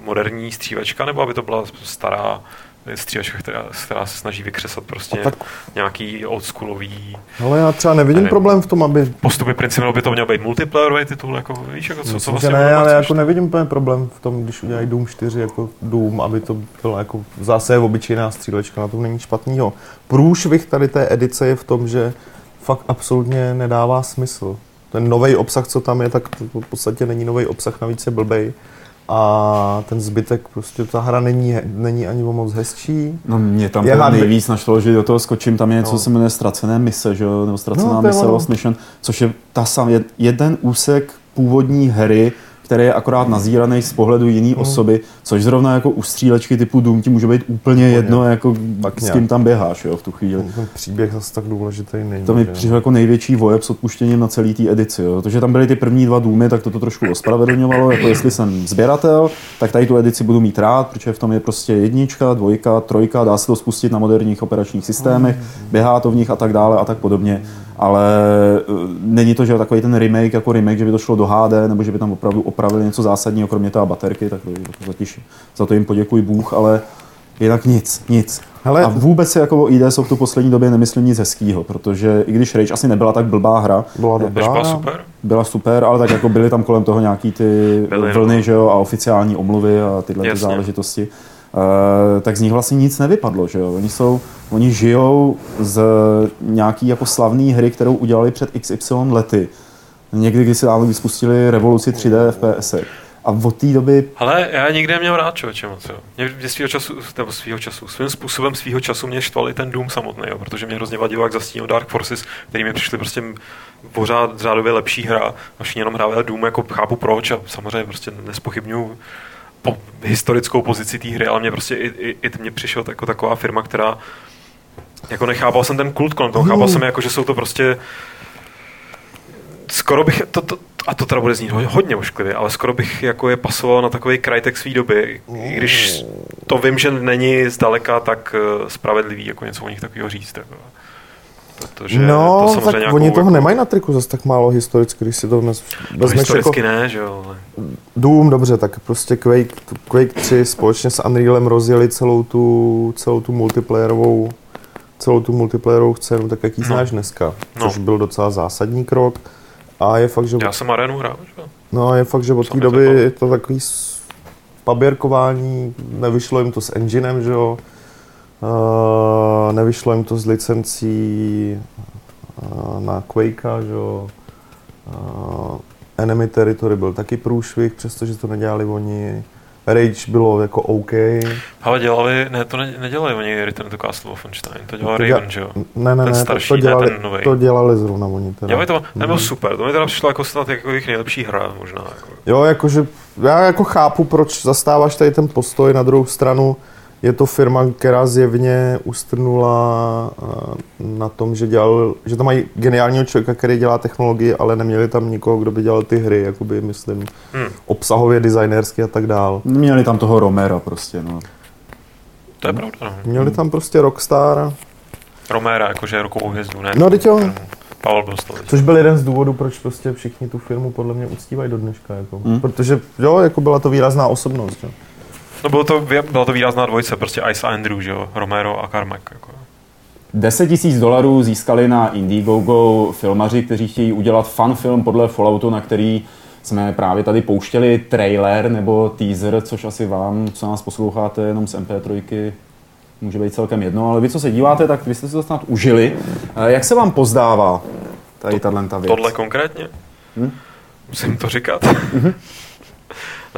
moderní střívačka, nebo aby to byla stará střívačka, která, která se snaží vykřesat prostě tak... nějaký oldschoolový... Ale já třeba nevidím nevím, problém v tom, aby... Postupy principu by to měl být multiplayerový titul, jako víš, jako co, co vlastně... Ne, ale jako nevidím úplně problém v tom, když udělají Doom čtyři jako Doom, aby to byla jako zase obyčejná střílečka, na tom není špatnýho. Průšvih tady té edice je v tom, že fakt absolutně nedává smysl. Ten novej obsah, co tam je, tak v podstatě není novej obsah, navíc je blbej. A ten zbytek, prostě ta hra není, není ani moc hezčí. No mě tam to nejvíc našlo, že do toho skočím, tam je něco, co no. se jmenuje ztracené mise, že jo, nebo ztracená no, mise, Lost Mission, což je ta sam, jeden úsek původní hry, který je akorát nazíraný z pohledu jiný no. osoby, což zrovna jako u střílečky typu Doom ti může být úplně jedno, jako s kým tam běháš, jo, v tu chvíli. Ten příběh zase tak důležitý není. To mi přišlo jako největší vojeb s odpuštěním na celý té edici, jo. To, že tam byly ty první dva Doomy, tak to to trošku ospravedlňovalo, jako jestli jsem sběratel, tak tady tu edici budu mít rád, protože v tom je prostě jednička, dvojka, trojka, dá se to spustit na moderních operačních systémech, běhá to v nich a tak dále a tak podobně. Ale není to, že takový ten remake jako remake, že by to šlo do H D, nebo že by tam opravdu opravili něco zásadního, kromě té baterky, tak to zatěší. Za to jim poděkuji Bůh, ale jinak nic, nic. Hele, a vůbec se jako o I D jsou v tu poslední době nemyslím nic hezkýho, protože i když Rage asi nebyla tak blbá hra, byla dobrá, byla super. Byla super, ale tak jako byly tam kolem toho nějaký ty byly, vlny, no. že jo, a oficiální omluvy a tyhle ty záležitosti. Uh, tak z nich vlastně nic nevypadlo, že jo? Oni jsou, oni žijou z nějaký jako slavné hry, kterou udělali před iks ypsilon lety. Někdy, když si dávno vyspustili revoluci tři D F P S. A od té doby... Hele, já nikdy neměl rád člověče moc, jo. Mě svýho času, nebo svýho času, svým způsobem svýho času mě štval i ten Doom samotný, jo, protože mě hrozně vadilo, jak zastínil Dark Forces, který mi přišli prostě pořád řádově lepší hra. Všichni jenom hráli Doom, jako chápu proč a samozřejmě prostě nespochybnuju po historickou pozici té hry, ale mě prostě i, i, i mě přišel jako taková firma, která jako nechápal jsem ten kult kolem toho, chápal jsem jako, že jsou to prostě skoro bych, to, to, a to teda bude znít hodně ošklivě, ale skoro bych jako je pasoval na takový krajtek svý doby, i když to vím, že není zdaleka tak spravedlivý, jako něco o nich takového říct. Jako. Protože no, to tak oni toho jako... nemají na triku zase tak málo historicky, když si to dnes... No, historicky jako... ne, že jo, ale... Doom, dobře, tak prostě Quake, Quake tři společně s Unrealem rozjeli celou tu, celou tu multiplayerovou celou tu multiplayerovou scénu, tak jak ji znáš no. dneska, což no. byl docela zásadní krok a je fakt, že... Já jsem Arenu hrál, že? No, je fakt, že od té doby je to takový paběrkování, nevyšlo jim to s enginem, že jo, Uh, nevyšlo jim to z licencí uh, na Quakea, že jo. Uh, Enemy Territory byl taky průšvih, přestože to nedělali oni. Rage bylo jako OK. Ale dělali, ne, to ne, nedělali oni Return to Castle Wolfenstein, to dělal to děla, Raven, že jo? Ne, ne, ten ne, starší, to, to dělali, ne, ten novej. To dělali zrovna oni teda. Já to, to bylo super, to mi teda přišlo jako snad jako jejich nejlepší hra možná. Jako. Jo, jakože, já jako chápu, proč zastáváš tady ten postoj na druhou stranu. Je to firma, která zjevně ustrnula na tom, že dělal, že tam mají geniálního člověka, který dělá technologii, ale neměli tam nikoho, kdo by dělal ty hry, jakoby, myslím, hmm. obsahově, designersky a tak dál. Měli tam toho Romera prostě, no. To je pravda, no. Měli tam prostě rockstar. Romera, jakože rokovou hvězdu, ne? No, teď jo. Pavel byl stolý. Což byl jeden z důvodů, proč prostě všichni tu firmu podle mě uctívají do dneška, jako. Hmm. Protože, jo, jako byla to výrazná osobnost, jo. No bylo to, byla to výrazná dvojice, prostě Ice a Andrew, že jo? Romero a Carmack. Jako. deset tisíc dolarů získali na Indiegogo filmaři, kteří chtějí udělat fan film podle Falloutu, na který jsme právě tady pouštěli trailer nebo teaser, což asi vám, co nás posloucháte jenom z em pé tři, může být celkem jedno, ale vy, co se díváte, tak vy jste si to snad užili. Jak se vám pozdává tady tato věc? Tohle konkrétně? Hm? Musím to říkat.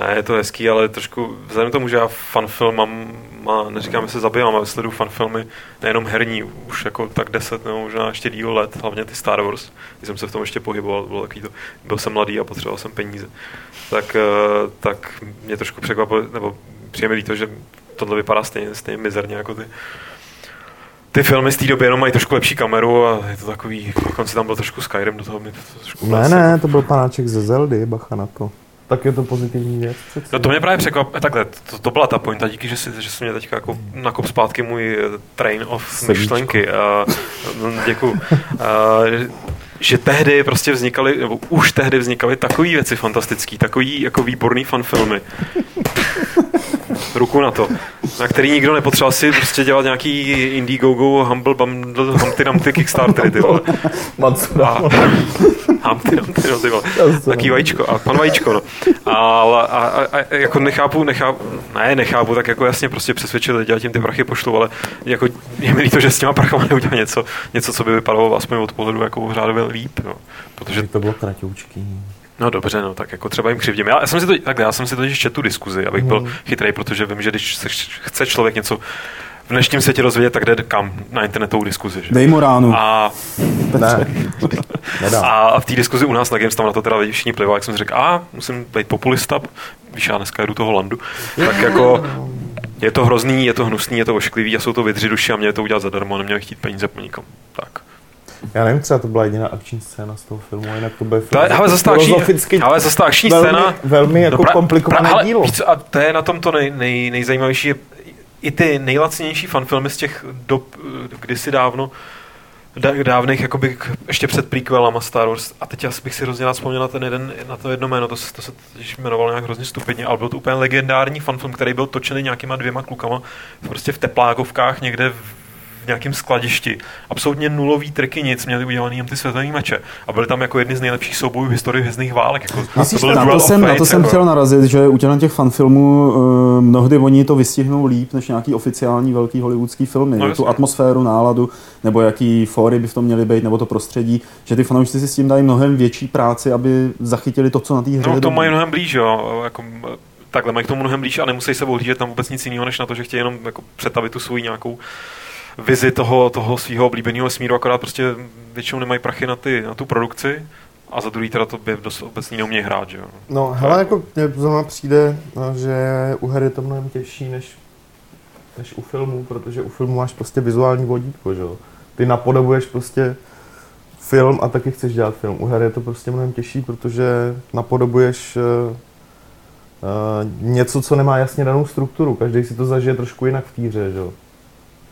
Ne, je to hezký, ale trošku, vzhledem tomu, že já fanfilm mám, má, neříkám, že se zabývám, ale sleduju fanfilmy, nejenom herní, už jako tak deset nebo možná ještě díl let, hlavně ty Star Wars, když jsem se v tom ještě pohyboval, bylo takový to, byl jsem mladý a potřeboval jsem peníze. Tak, tak mě trošku překvapilo, nebo příjemně líto, že tohle vypadá stejně, stejně mizerně jako ty. Ty filmy z té doby jenom mají trošku lepší kameru a je to takový, konci tam byl trošku Skyrim, do toho mi to trošku... Ne, ne, ne, to byl panáček ze Zeldy, bacha na to. Tak je to pozitivní věc. No to mě právě překvapilo. Takhle, to, to byla ta pointa, díky, že jsi, že jsi mě teďka jako nakop zpátky můj train of Sedíčko. myšlenky. A, děkuju. A, že tehdy prostě vznikaly, nebo už tehdy vznikaly takové věci fantastické, takový jako výborný fanfilmy. Ruku na to. Na který nikdo nepotřeboval si prostě dělat nějaký Indiegogo, Humble Bundle, Humpty Dumpty, Kickstartery, ty vole. A, Humpty Dumpty, no, ty vole. Taký vajíčko, a pan vajíčko, no. A, a, a jako nechápu, nechápu, ne, nechápu, tak jako jasně prostě přesvědčil lidi, a tím ty prachy pošlu, ale jako je mi líto, že s těma prachama neudělá něco, něco, co by vypadalo aspoň od pohledu jako řádově líp, no. Protože to bylo kratoučký. No dobře, no tak jako třeba jim křivdím. Já, já jsem si to tak já jsem si to četl tu diskuzi, abych byl chytrej, protože vím, že když se chce člověk něco v dnešním světě rozvědět, tak jde kam? Na internetovou diskuzi, že? Dej mu ránu. A... Ne. A v té diskuzi u nás na Games tam na to teda všichni plivá, jak jsem si řekl, a musím být populista, víš, já dneska jedu toho landu, tak jako... Je to hrozný, je to hnusný, je to ošklivý a jsou to vydři duši a měli to udělat zadarmo a neměli chtít peníze po nikom. Tak. Já nevím, třeba to byla jediná akční scéna z toho filmu, jinak to bude film. Ale zase akční, ale zase akční velmi, scéna velmi jako no pra, komplikované pra, dílo. Ale, a to je na tom to nej, nej, nejzajímavější. I ty nejlacnější fanfilmy z těch dob, kdysi dávno, dávných, jakoby ještě před prequelama Star Wars. A teď asi bych si hrozně rád vzpomněl na ten jeden, na to jedno jméno, to, to se totiž jmenovalo nějak hrozně stupidně, ale byl to úplně legendární fanfilm, který byl točený nějakýma dvěma klukama, prostě v teplákovkách někde v, v nějakém skladišti. Absolutně nulový triky, nic, měli udělaný jen ty světelný meče. A byly tam jako jedny z nejlepších soubojů v historii hvězdných válek. Jako, Myslíš, to na to jsem, fate, na to jako. jsem chtěl narazit, že u těch fanfilmů uh, mnohdy oni to vystihnou líp než nějaký oficiální velký hollywoodský filmy. No, tu jasný. Atmosféru, náladu, nebo jaký fóry by v tom měly být, nebo to prostředí, že ty fanoušci si s tím dají mnohem větší práci, aby zachytili to, co na té hře. No to mají mnohem blíž, jo. Jako, takhle mají k tomu mnohem blíž a nemusí se ohlížet tam vůbec nic jiného, než na to, že chtějí jenom jako přetavit tu svou nějakou vizi toho, toho svého oblíbeného smíru, akorát prostě většinou nemají prachy na, ty, na tu produkci a za druhý teda to by dost obecně neumějí hrát, že jo. No, hele, jako mě zrovna přijde, že u her je to mnohem těžší než, než u filmu, protože u filmu máš prostě vizuální vodítko, že jo. Ty napodobuješ prostě film a taky chceš dělat film. U her je to prostě mnohem těžší, protože napodobuješ uh, něco, co nemá jasně danou strukturu. Každý si to zažije trošku jinak v té hře, že jo.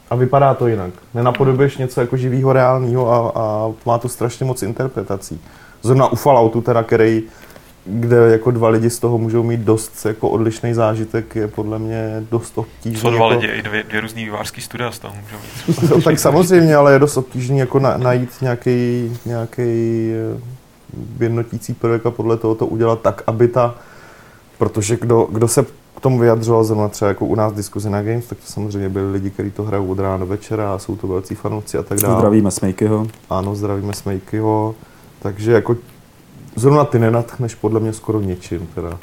A vypadá to jinak. Nenapodobíš něco jako živýho, reálního a, a má to strašně moc interpretací. Zrovna u Falloutu teda, který, kde jako dva lidi z toho můžou mít dost jako odlišný zážitek, je podle mě dost obtížný. Co dva jako... lidi? I dvě, dvě různý vývářský studia z toho můžou mít. No, tak samozřejmě, ale je dost obtížný jako na, najít nějaký, nějaký jednotící prvek a podle toho to udělat tak, aby ta... Protože kdo, kdo se... tomu vyjadřoval zrovna třeba jako u nás diskuzi na Games, tak to samozřejmě byli lidi, kteří to hrajou od rána do večera a jsou to velcí fanoušci a tak dále. Zdravíme Smejkyho. Ano, zdravíme Smejkyho. Takže jako zrovna ty nenatchneš podle mě skoro ničím teda.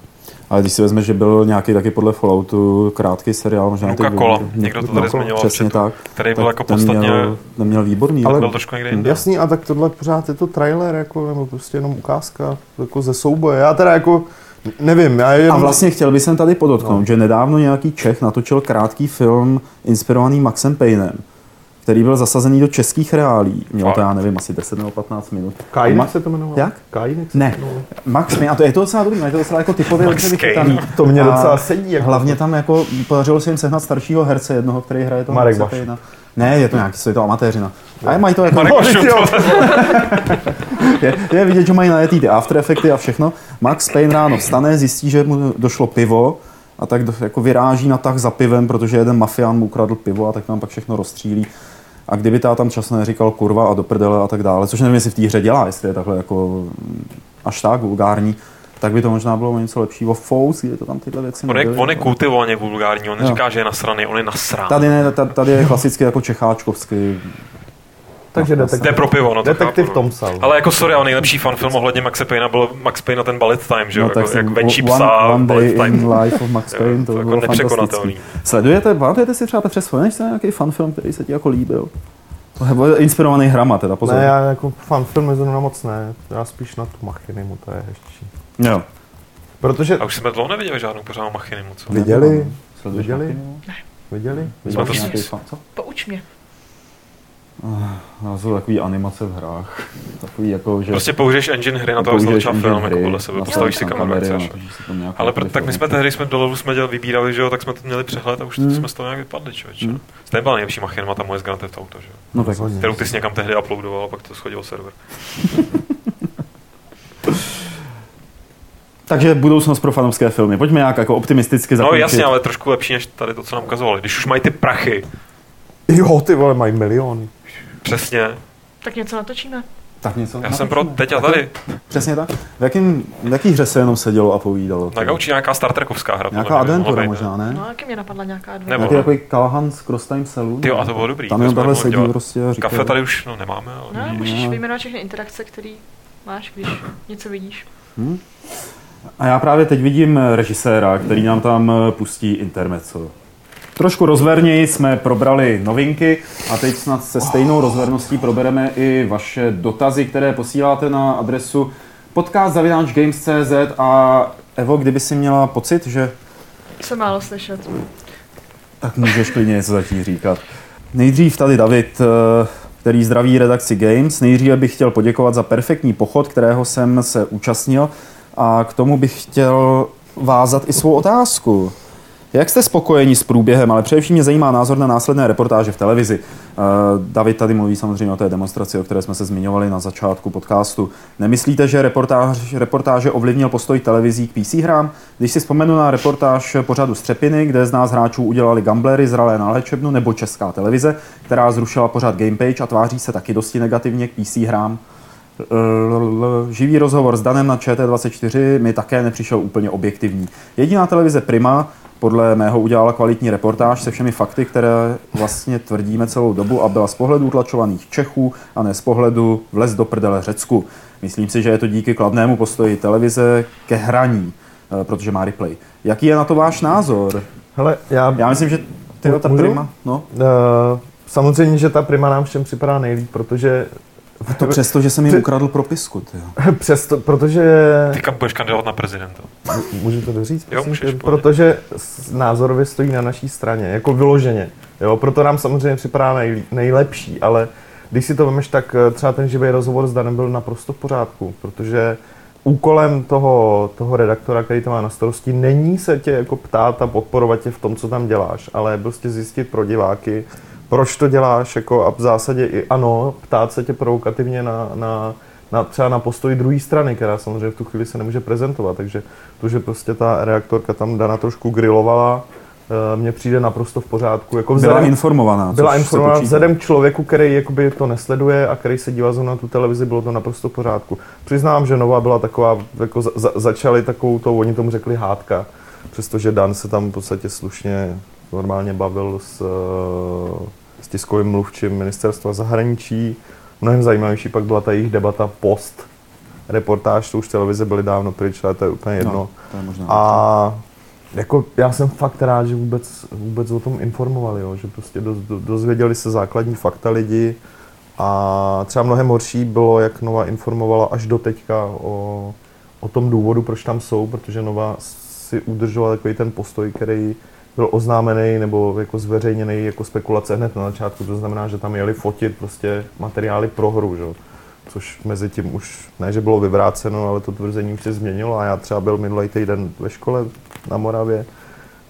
Ale když si vezmeš, že byl nějaký taky podle Falloutu krátký seriál, možná nějaký... Coca-Cola, někdo to tady zmiňoval. Přesně tak. Který byl jako podstatně... Ten měl výborný. Ale byl trošku někde jinde. Jasný, a tak tohle pořád je to trailer, jako, nebo prostě jenom ukázka jako ze souboje. Já teda jako Nevím, já jen... A vlastně chtěl bych tady podotknout, no. že nedávno nějaký Čech natočil krátký film inspirovaný Maxem Paynem, který byl zasazený do českých reálí. Mělo to, já nevím, asi deset nebo patnáct minut. Kajínek Ma- se to jmenovalo? Jak? Kajínek se ne. jmenovalo? Max Payne, a to je to docela dobrý, je to docela jako typově dobře vychytaný. To mě docela sedí. Jako hlavně to. Tam jako podařilo se jim sehnat staršího herce jednoho, který hraje toho Marek Maxe Payna. Ne, je to nějaký, je to amatéřina. A mají to jako... je, je vidět, že mají najetý ty After Effecty a všechno. Max Payne ráno vstane, zjistí, že mu došlo pivo a tak do, jako vyráží na tah za pivem, protože jeden mafián mu ukradl pivo a tak tam pak všechno rozstřílí. A kdyby tá tam čas neříkal kurva a do prdele a tak dále, což nevím, jestli v té hře dělá, jestli je takhle jako až tak vulgární, tak by to možná bylo něco lepšího. Fous, je to tam tyhle věci. On, nebyly, on je kultivovaně vulgární, on neříká, že je nasraný, on je nasraný. Tady, ne, tady je klasicky jako čecháčkovský. Takže no, detektiv, to je pro pivo, no to detektiv chápu, Tom Sal. Ale jako sorry, ale nejlepší fanfilm ohledně Maxe Payna byl Max Payne na ten Ballet Time, že jo? No, jako, jak venčí psa, one, one Ballet Time. In Life of Max Payne, to, to bylo fantastický. Sledujete, pamatujete si třeba, Petře, svoje, než jste nějaký fanfilm, který se ti jako líbil? Byl inspirovaný hrama teda, pozor. Ne, já jako fanfilmy zrovna moc ne, já spíš na tu Machinimu, to je ještě. Jo. Protože... A už jsme dlouho neviděli žádnou pořádnou Machinimu, co? Viděli? Viděli? Viděli? Pouč mě. Názor takový animace v hrách. Takový jako, že... Prostě použiješ engine hry na to, aby se začal film, jako podle sebe, postavíš si kameru, jak chceš. Ale pro, tak my jsme tehdy jsme dolů jsme děl, vybírali, že jo, tak jsme to měli přehled a už hmm. jsme z toho nějak vypadli, člověče. Hmm. To nebyla nejlepší machinima, ta moje z Grand Theft Auto, že jo. No tak hodně. Kterou ty jsi někam tehdy uploadoval a pak to schodil server. Takže budoucnost pro fanoušské filmy. Pojďme nějak jako optimisticky zakončit. No jasně, ale trošku lepší, než tady to, co nám ukazovali. Když už mají ty prachy. Jo, ty vole, mají miliony. Přesně. Tak něco natočíme. Tak něco Já natočíme. jsem pro teď a tady. Přesně tak. V, jakým, v jaký hře se jenom sedělo a povídalo? Na gauči nějaká starterkovská hra. Nějaká adventura možná, ne? No, jaký mě napadla nějaká adventura. Nějaký takový Kalhan z Cross Time Saloon. Jo, a to bylo dobrý. Tam jenom takhle sedí prostě a říkají. Kafe tady už no, nemáme. Ale... No, můžeš vyjmenovat všechny interakce, které máš, když něco vidíš. Hmm? A já právě teď vidím režiséra, který nám tam pustí intermezzo. Trošku rozverněji jsme probrali novinky a teď snad se stejnou rozverností probereme i vaše dotazy, které posíláte na adresu podcast zavináč games tečka cz. A Evo, kdyby si měla pocit, že... Jsem málo slyšet. Tak můžeš klidně něco zatím říkat. Nejdřív tady David, který zdraví redakci Games. Nejdříve bych chtěl poděkovat za perfektní pochod, kterého jsem se účastnil. A k tomu bych chtěl vázat i svou otázku. Jak jste spokojeni s průběhem, ale především mě zajímá názor na následné reportáže v televizi. David tady mluví samozřejmě o té demonstraci, o které jsme se zmiňovali na začátku podcastu. Nemyslíte, že reportáž, reportáže ovlivnil postoj televizí k P C hrám? Když si vzpomenu na reportáž pořadu Střepiny, kde z nás hráčů udělali gamblery, zralé na léčebnu, nebo Česká televize, která zrušila pořad Gamepage a tváří se taky dosti negativně k P C hrám. Živý rozhovor s Danem na Č T dvacet čtyři mi také nepřišel úplně objektivní. Jediná televize Prima podle mého udělala kvalitní reportáž se všemi fakty, které vlastně tvrdíme celou dobu a byla z pohledu utlačovaných Čechů a ne z pohledu vlez do prdele Řecku. Myslím si, že je to díky kladnému postoji televize ke hraní, protože má replay. Jaký je na to váš názor? Hele, já... já myslím, že tyhle ta Prima... No? Uh, samozřejmě, že ta Prima nám všem připadá nejlíp, protože... A to přesto, že jsem jim ukradl propisku, tyjo. Přesto, protože... Ty kam budeš kandidovat na prezidenta. Můžu to doříct? Jo, můžeš, protože názorově stojí na naší straně, jako vyloženě. Jo, proto nám samozřejmě připadá nej, nejlepší, ale když si to vemeš, tak třeba ten živý rozhovor s Danem byl naprosto v pořádku, protože úkolem toho, toho redaktora, který to má na starosti, není se tě jako ptát a podporovat tě v tom, co tam děláš, ale byl tě zjistit pro diváky, proč to děláš, jako a v zásadě i ano, ptát se tě provokativně na, na, na třeba na postoj druhé strany, která samozřejmě v tu chvíli se nemůže prezentovat, takže to, že prostě ta redaktorka tam Dana trošku grilovala, mně přijde naprosto v pořádku. Jako vzhledem, byla informovaná. Byla informovaná vzhledem k člověku, který jakoby to nesleduje a který se dívá na tu televizi, bylo to naprosto v pořádku. Přiznám, že Nova byla taková, jako za, za, začali takovou to, oni tomu řekli hádka, přestože Dan se tam v podstatě slušně normálně bavil s... s tiskovým mluvčím ministerstva zahraničí. Mnohem zajímavější pak byla ta jejich debata post reportáž, to už televize byly dávno pryč, ale to je úplně jedno. No, to je možná a jako já jsem fakt rád, že vůbec, vůbec o tom informovali, jo, že prostě do, do, dozvěděli se základní fakta lidi a třeba mnohem horší bylo, jak Nova informovala až do teďka o, o tom důvodu, proč tam jsou, protože Nova si udržovala takový ten postoj, který byl oznámený nebo jako zveřejněný jako spekulace hned na začátku. To znamená, že tam jeli fotit prostě materiály pro hru, že? Což mezi tím už ne, že bylo vyvráceno, ale to tvrzení už se změnilo. A já třeba byl minulý týden ve škole na Moravě.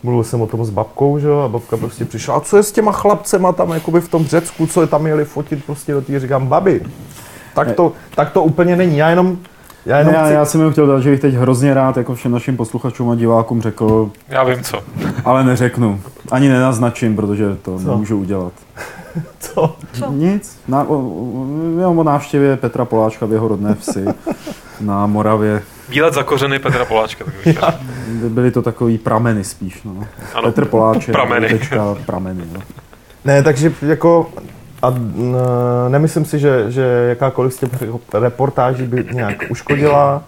Mluvil jsem o tom s babkou, že? A babka prostě přišla, a co je s těma chlapcema tam jakoby v tom Řecku, co je tam jeli fotit prostě do té, říkám, babi, tak to, tak to úplně není, já jenom Já, jenom ne, já, chci... já jsem jenom chtěl dát, že bych teď hrozně rád jako všem našim posluchačům a divákům řekl... Já vím co. Ale neřeknu. Ani nenaznačím, protože to co? Nemůžu udělat. Co? Nic. Na, o, o, o návštěvě Petra Poláčka v jeho rodné vsi na Moravě. Bílec za kořeny Petra Poláčka. Tak byly to takový prameny spíš. No. Ano, Petr Poláček, prameny. Tečka, prameny no. Ne, takže jako... A nemyslím si, že, že jakákoliv z těch reportáží by nějak uškodila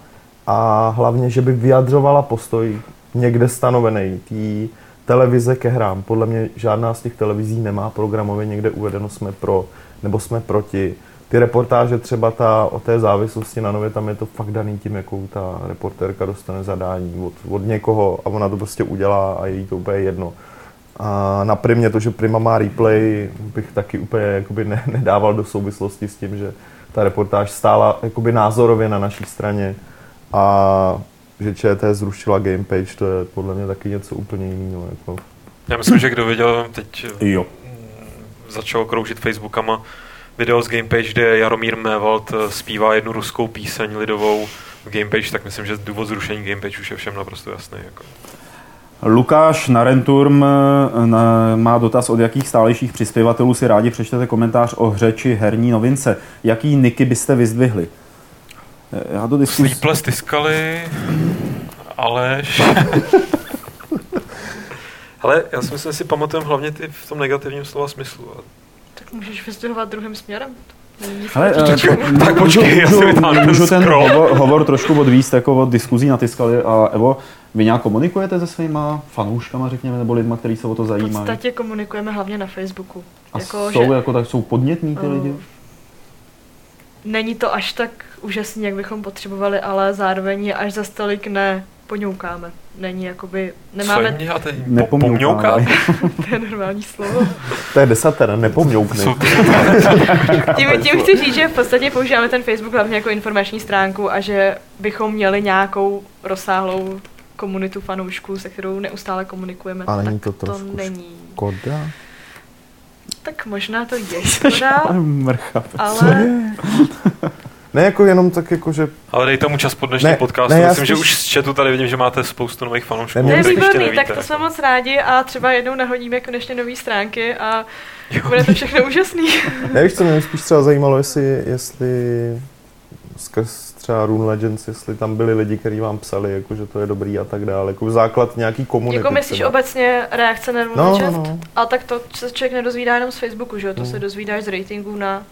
a hlavně, že by vyjadřovala postoj někde stanovený té televize ke hrám. Podle mě žádná z těch televizí nemá programově někde uvedeno jsme pro nebo jsme proti. Ty reportáže třeba ta o té závislosti na Nově, tam je to fakt daný tím, jakou ta reportérka dostane zadání od, od někoho a ona to prostě udělá a je jí to úplně jedno. A na Primě to, že Prima má replay, bych taky úplně jakoby ne, nedával do souvislosti s tím, že ta reportáž stála jakoby názorově na naší straně a že ČT zrušila Gamepage, to je podle mě taky něco úplně jiného. Jako. Já myslím, že kdo viděl, teď jo. Začal kroužit Facebookama video z Gamepage, kde Jaromír Mévald zpívá jednu ruskou píseň lidovou v Gamepage, tak myslím, že důvod zrušení Gamepage už je všem naprosto jasný. Jako. Lukáš Narenturm má dotaz, od jakých stálejších přispěvatelů si rádi přečtete komentář o hře či herní novince. Jaký niky byste vyzdvihli? Já to diskus... Slíple stiskali, Aleš. Ale já si myslím, že si pamatujem hlavně ty v tom negativním slova smyslu. Tak můžeš vyzdvihovat druhým směrem. Hele, tak počkej, já si vytáhnu ten scroll. Můžu ten hovor trošku odvíst jako od diskuzí na Tiskali a Evo. Vy nějak komunikujete se svýma fanouškama, řekněme, nebo lidma, kteří se o to zajímají? V podstatě komunikujeme hlavně na Facebooku. A jako, jsou, že... jako, tak jsou podnětní ty uh, lidi? Není to až tak úžasný, jak bychom potřebovali, ale zároveň až za stolik ne poňoukáme. Není jakoby... Nemáme... Co je nepomňoukáme? To je normální slovo. To je desatera, nepomňoukne. tím, tím chci říct, že v podstatě používáme ten Facebook hlavně jako informační stránku a že bychom měli nějakou rozsáhlou komunitu fanoušků, se kterou neustále komunikujeme, ale tak to, to není. Škoda? Tak možná to je škoda, ale... Ne, jako jenom tak jako, že... Ale dej tomu čas po dnešní ne, podcastu, ne, myslím, spíš... že už z chatu tady vidím, že máte spoustu nových fanoušků, ne, ne, výborný, nevíte, tak to jako. Jsme moc rádi a třeba jednou nahodíme konečně nové stránky a jo. Bude to všechno úžasný. Nevíš co, mě spíš třeba zajímalo, jestli, jestli skrz třeba Rune Legends, jestli tam byli lidi, kteří vám psali, jako, že to je dobrý a tak dále, jako základ nějaký komunity. Jako myslíš třeba. Obecně reakce na Rune no, Legend? No. A tak to se člověk nedozvídá jenom z Facebooku, že jo? To no. se dozvídáš z ratingů na,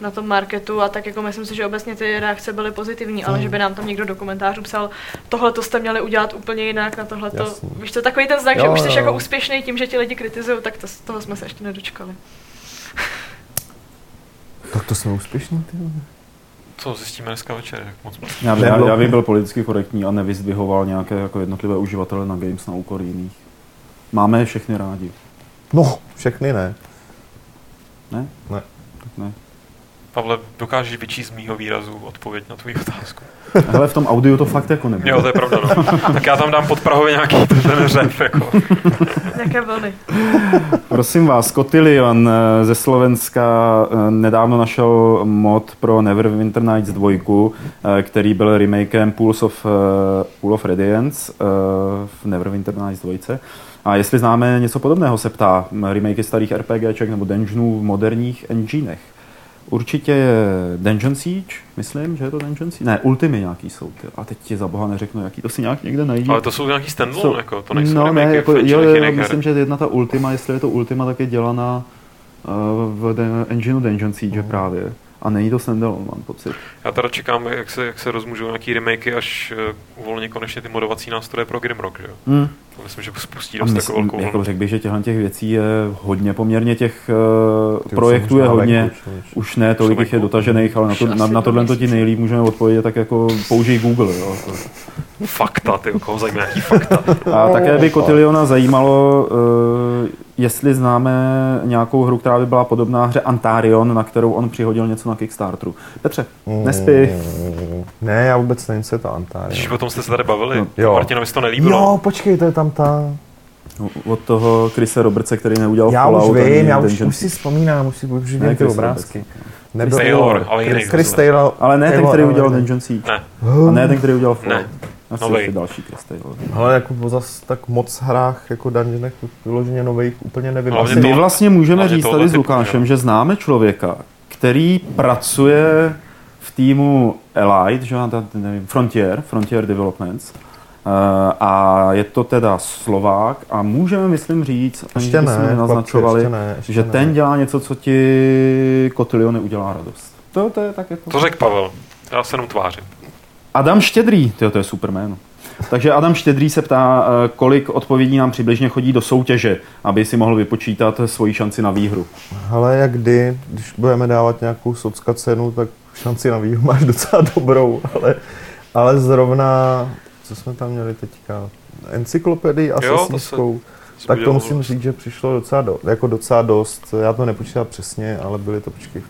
na tom marketu a tak jako myslím si, že obecně ty reakce byly pozitivní, no. ale že by nám tam někdo do komentářů psal, tohle to jste měli udělat úplně jinak, na tohle to, víš co, takový ten znak, jo, že už jsi jo. jako úspěšný tím, že ti lidi kritizují, tak to, toho jsme se ještě nedočkali. Tak to jsme úspěšní, ty? Co zjistíme dneska večer, jak moc moc. Já, já, já bych byl politicky korektní a nevyzdvihoval nějaké jako jednotlivé uživatele na games na úkor jiných. Máme je všechny rádi. No, všechny ne. Ne? Ne. Tak ne. Pavle, dokážeš vyčíst z mýho výrazu odpověď na tvůj otázku? Hele, v tom audiu to fakt jako nebude. Jo, to je pravda, no. Tak já tam dám pod Prahově nějaký ten řep, jako. Jaké vlny. Prosím vás, Kotylion ze Slovenska nedávno našel mod pro Neverwinter Nights dva, který byl remakem Pulse of, Pool of Radiance v Neverwinter Nights dva. A jestli známe něco podobného, se ptá, remakey starých RPGček nebo dungeonů v moderních enginech. Určitě je Dungeon Siege, myslím, že je to Dungeon Siege. Ne, Ultimy nějaký jsou. Ty. A teď ti za boha neřeknu, jaký to si nějak někde najde. Ale to jsou nějaký standalone, jako, to nejsou no, remakey ne, jako, jo, jo, myslím, že jedna ta Ultima, jestli je to Ultima, tak je dělaná uh, v den, engineu Dungeon Siege mm. právě. a není to standalone, mám pocit. Já teda čekám, jak se, jak se rozmůžou nějaký remakey, až uvolní konečně ty modovací nástroje pro Grimrock, že? Hmm. To myslím, že spustí dost takovou velkou vlnu. Jako řekl bych, že těchhle těch věcí je hodně poměrně, těch uh, projektů je hodně, nevíc, už ne tolik jich je dotažených, ale na, to, na, na tohle to ti nejlíp můžeme odpovědět, tak jako použij Google, jo. Fakta, ty, koho zajímá nějaký fakta. A také by Kotiliona zajímalo, uh, jestli známe nějakou hru, která by byla podobná hře Antarion, na kterou on přihodil něco na Kickstarteru. Petře, nespí. Mm, ne, já vůbec nevím, co je to Antarion. Když potom jste se tady bavili, no, Martinovi se to nelíbilo. Jo, počkej, to je tam ta... Od toho Chrisa Robertse, který neudělal Fallout. Já už vím, já už, už si vzpomínám, už si vím ty obrázky. Nebyl Taylor, ale jiný. Chris Taylor. Ale ne ten, který udělal Dungeon Siege. Ne. A ne ten, který udělal Fallout. Novej. Další Christy, ale jako zas tak moc hrách, jako dungeonech vyloženě nových úplně nevím. Asi my vlastně můžeme říct tady s Lukášem, ne? Že známe člověka, který pracuje v týmu Elite, že nevím, Frontier, Frontier Developments, a je to teda Slovák a můžeme, myslím, říct, aniž jsme naznačovali, ještě ne, ještě že ne. Ten dělá něco, co ti Kotilion neudělá radost. To, to je tak jako... To řekl Pavel, já se jenom tvářím. Adam Štědrý, tyjo, to je super jméno. Takže Adam Štědrý se ptá, kolik odpovědí nám přibližně chodí do soutěže, aby si mohl vypočítat svoji šanci na výhru. Ale jak kdy, když budeme dávat nějakou socka cenu, tak šanci na výhru máš docela dobrou, ale, ale zrovna, co jsme tam měli teďka, encyklopedii asasínskou, to tak to musím říct, že přišlo docela, do, jako docela dost, já to nepočítám přesně, ale byly to počkej,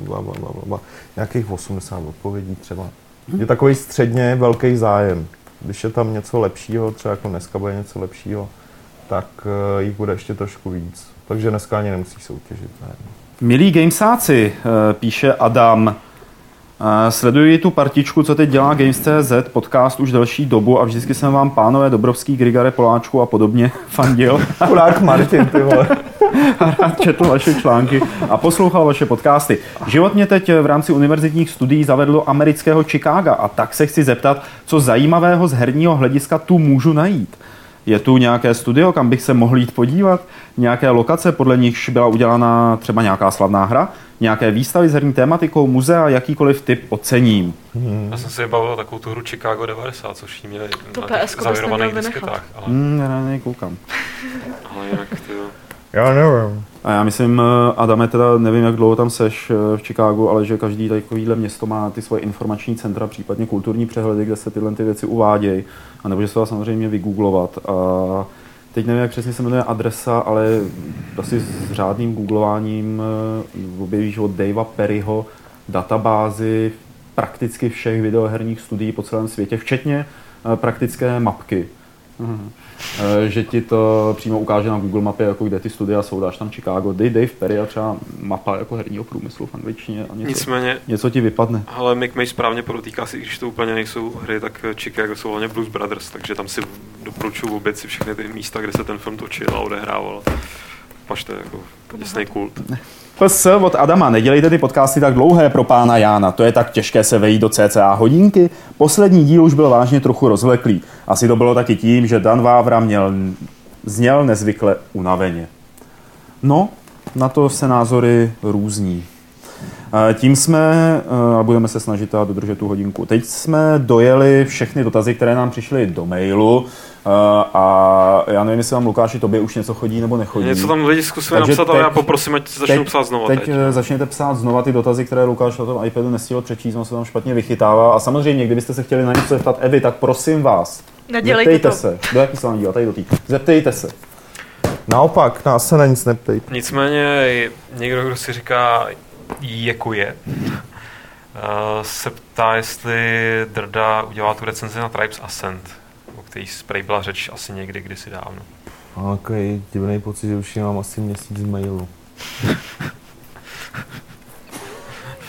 bla, bla, bla, bla, nějakých osmdesát odpovědí třeba. Je takový středně velký zájem. Když je tam něco lepšího, třeba jako dneska bude něco lepšího, tak jich bude ještě trošku víc. Takže dneska ani nemusíš soutěžit. Ne? Milí gamesáci, píše Adam, sleduji tu partičku, co teď dělá Games tečka cé zet, podcast už delší dobu a vždycky jsem vám, pánové Dobrovský, Grigare, Poláčku a podobně, fandil. Kulák Martin, ty vole. A rád četl vaše články a poslouchal vaše podcasty. Život mě teď v rámci univerzitních studií zavedlo amerického Chicaga a tak se chci zeptat, co zajímavého z herního hlediska tu můžu najít. Je tu nějaké studio, kam bych se mohl jít podívat? Nějaké lokace, podle nichž byla udělána třeba nějaká slavná hra? Nějaké výstavy s herní tématikou, muzea, jakýkoliv typ ocením? Hmm. Já jsem si bavil takovou tu hru Chicago devadesát, což jí měli to na těch zavěrovaných disketách. Ale... Hmm, ne, ne, koukám. Ale jinak, tyjo. Já nevím. A já myslím, Adame, teda nevím, jak dlouho tam seš v Chicagu, ale že každý takovýhle město má ty svoje informační centra, případně kulturní přehledy, kde se tyhle ty věci uvádějí. A nebo že se to samozřejmě vygooglovat. A teď nevím, jak přesně se jmenuje adresa, ale asi s řádným googlováním objevíš od Davea Perryho databázi prakticky všech videoherních studií po celém světě, včetně praktické mapky. Uhum. Že ti to přímo ukáže na Google mapě, jako kde ty studia jsou, dáš tam Chicago, dej Dave Perry a třeba mapa jako herního průmyslu v angličtině a něco, nicméně, něco ti vypadne. Ale Mick May správně podotýká si, když to úplně nejsou hry, tak Chicago jsou hlavně Blues Brothers, takže tam si doporučuji vůbec si všechny ty místa, kde se ten film točil a odehrával. Pašte, jako děsnej kult. P S od Adama, nedělejte ty podcasty tak dlouhé pro pána Jána, to je tak těžké se vejít do cca hodinky. Poslední díl už byl vážně trochu rozvleklý. Asi to bylo taky tím, že Dan Vávra měl, zněl nezvykle unaveně. No, na to se názory různí. Tím jsme, a budeme se snažit a dodržet tu hodinku, teď jsme dojeli všechny dotazy, které nám přišly do mailu. A já nevím, jestli vám, Lukáši, tobě už něco chodí nebo nechodí. Něco tam lidi zkusili napsat, teď, ale já poprosím, ať začnou psát znova. Teď, teď začněte psát znova ty dotazy, které Lukáš na tom iPadu nestihl přečíst, on se tam špatně vychytává. A samozřejmě, kdybyste se chtěli na něco zeptat Evy, tak prosím vás, Nedělejte zeptejte to. se. Do jaký se dívat, tady do týku. Zeptejte se. Naopak, nás se na nic neptejte. Nicméně někdo, kdo si říká, jako je, se ptá, jestli Drda udělá tu recenzi na Tribes Ascent, o který sprej byla řeč asi někdy kdysi dávno. Okej, divný pocit, že už mám asi měsíc z mailu.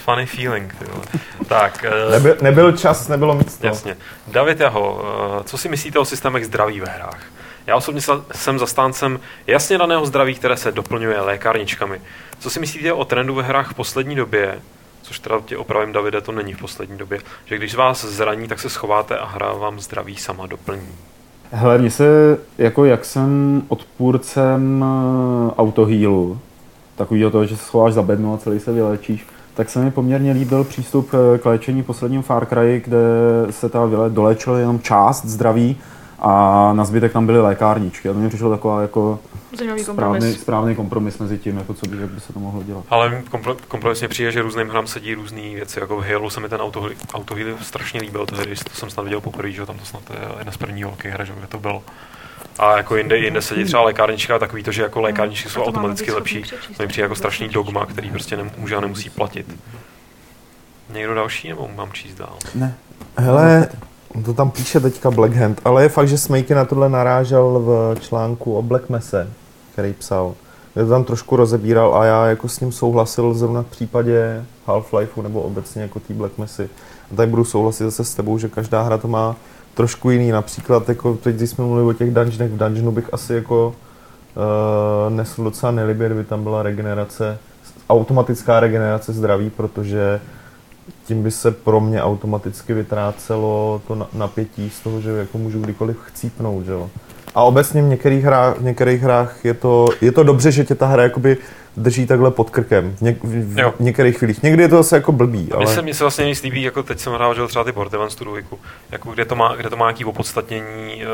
Funny feeling, ty vole. Tak, Nebyl, nebyl čas, nebylo místo. Jasně. David Jaho, co si myslíte o systémech zdraví ve hrách? Já osobně jsem zastáncem jasně daného zdraví, které se doplňuje lékárničkami. Co si myslíte o trendu ve hrách v poslední době, což teda tě opravím, Davide, to není v poslední době, že když vás zraní, tak se schováte a hra vám zdraví sama doplní? Hele, mně se, jako jak jsem odpůrcem autohealu, takovýho toho, že se schováš za bednu a celý se vylečíš, tak se mi poměrně líbil přístup k léčení posledním Far Cry, kde se ta vile doléčila jenom část zdraví a na zbytek tam byly lékárničky. A to mi přišlo taková jako správný kompromis. správný kompromis mezi tím, jako co by, jak by se to mohlo dělat. Ale kompromisně přijde, že různým hrám sedí různé věci, jako v Halo se mi ten auto, auto strašně líbil, to, hry, to jsem snad viděl poprvé, že tam to snad je jedna z prvních velkých hra, že by to bylo. A jako jinde, jinde sedí třeba lékárnička a takový to, že jako lékárničky jsou automaticky lepší. To mi přijde jako strašný dogma, který prostě nemůže a nemusí platit. Někdo další, nebo mám číst dál? Ne. Hele, to tam píše teďka Black Hand, ale je fakt, že Smejky na tohle narážel v článku o Black Mese, který psal. Já to tam trošku rozebíral a já jako s ním souhlasil zrovna v případě Half-Lifeu nebo obecně jako té Black Mesy. A tady budu souhlasit zase s tebou, že každá hra to má trošku jiný, například jako teď, když jsme mluvili o těch dungeonech, v dungeonu bych asi jako uh, nesl docela nelibě, kdyby tam byla regenerace, automatická regenerace zdraví, protože tím by se pro mě automaticky vytrácelo to napětí z toho, že jako můžu kdykoliv chcípnout, že jo. A obecně v některých hrách, v některých hrách je, to, je to dobře, že tě ta hra jakoby drží takhle pod krkem v, něk- v některých chvílích. Někdy je to zase jako blbý, ale... Mně se, mně se vlastně nejvíc líbí, jako teď jsem hrál, že třeba ty Borderlands tu dvojku, jako kde to má, kde to má nějaký opodstatnění e,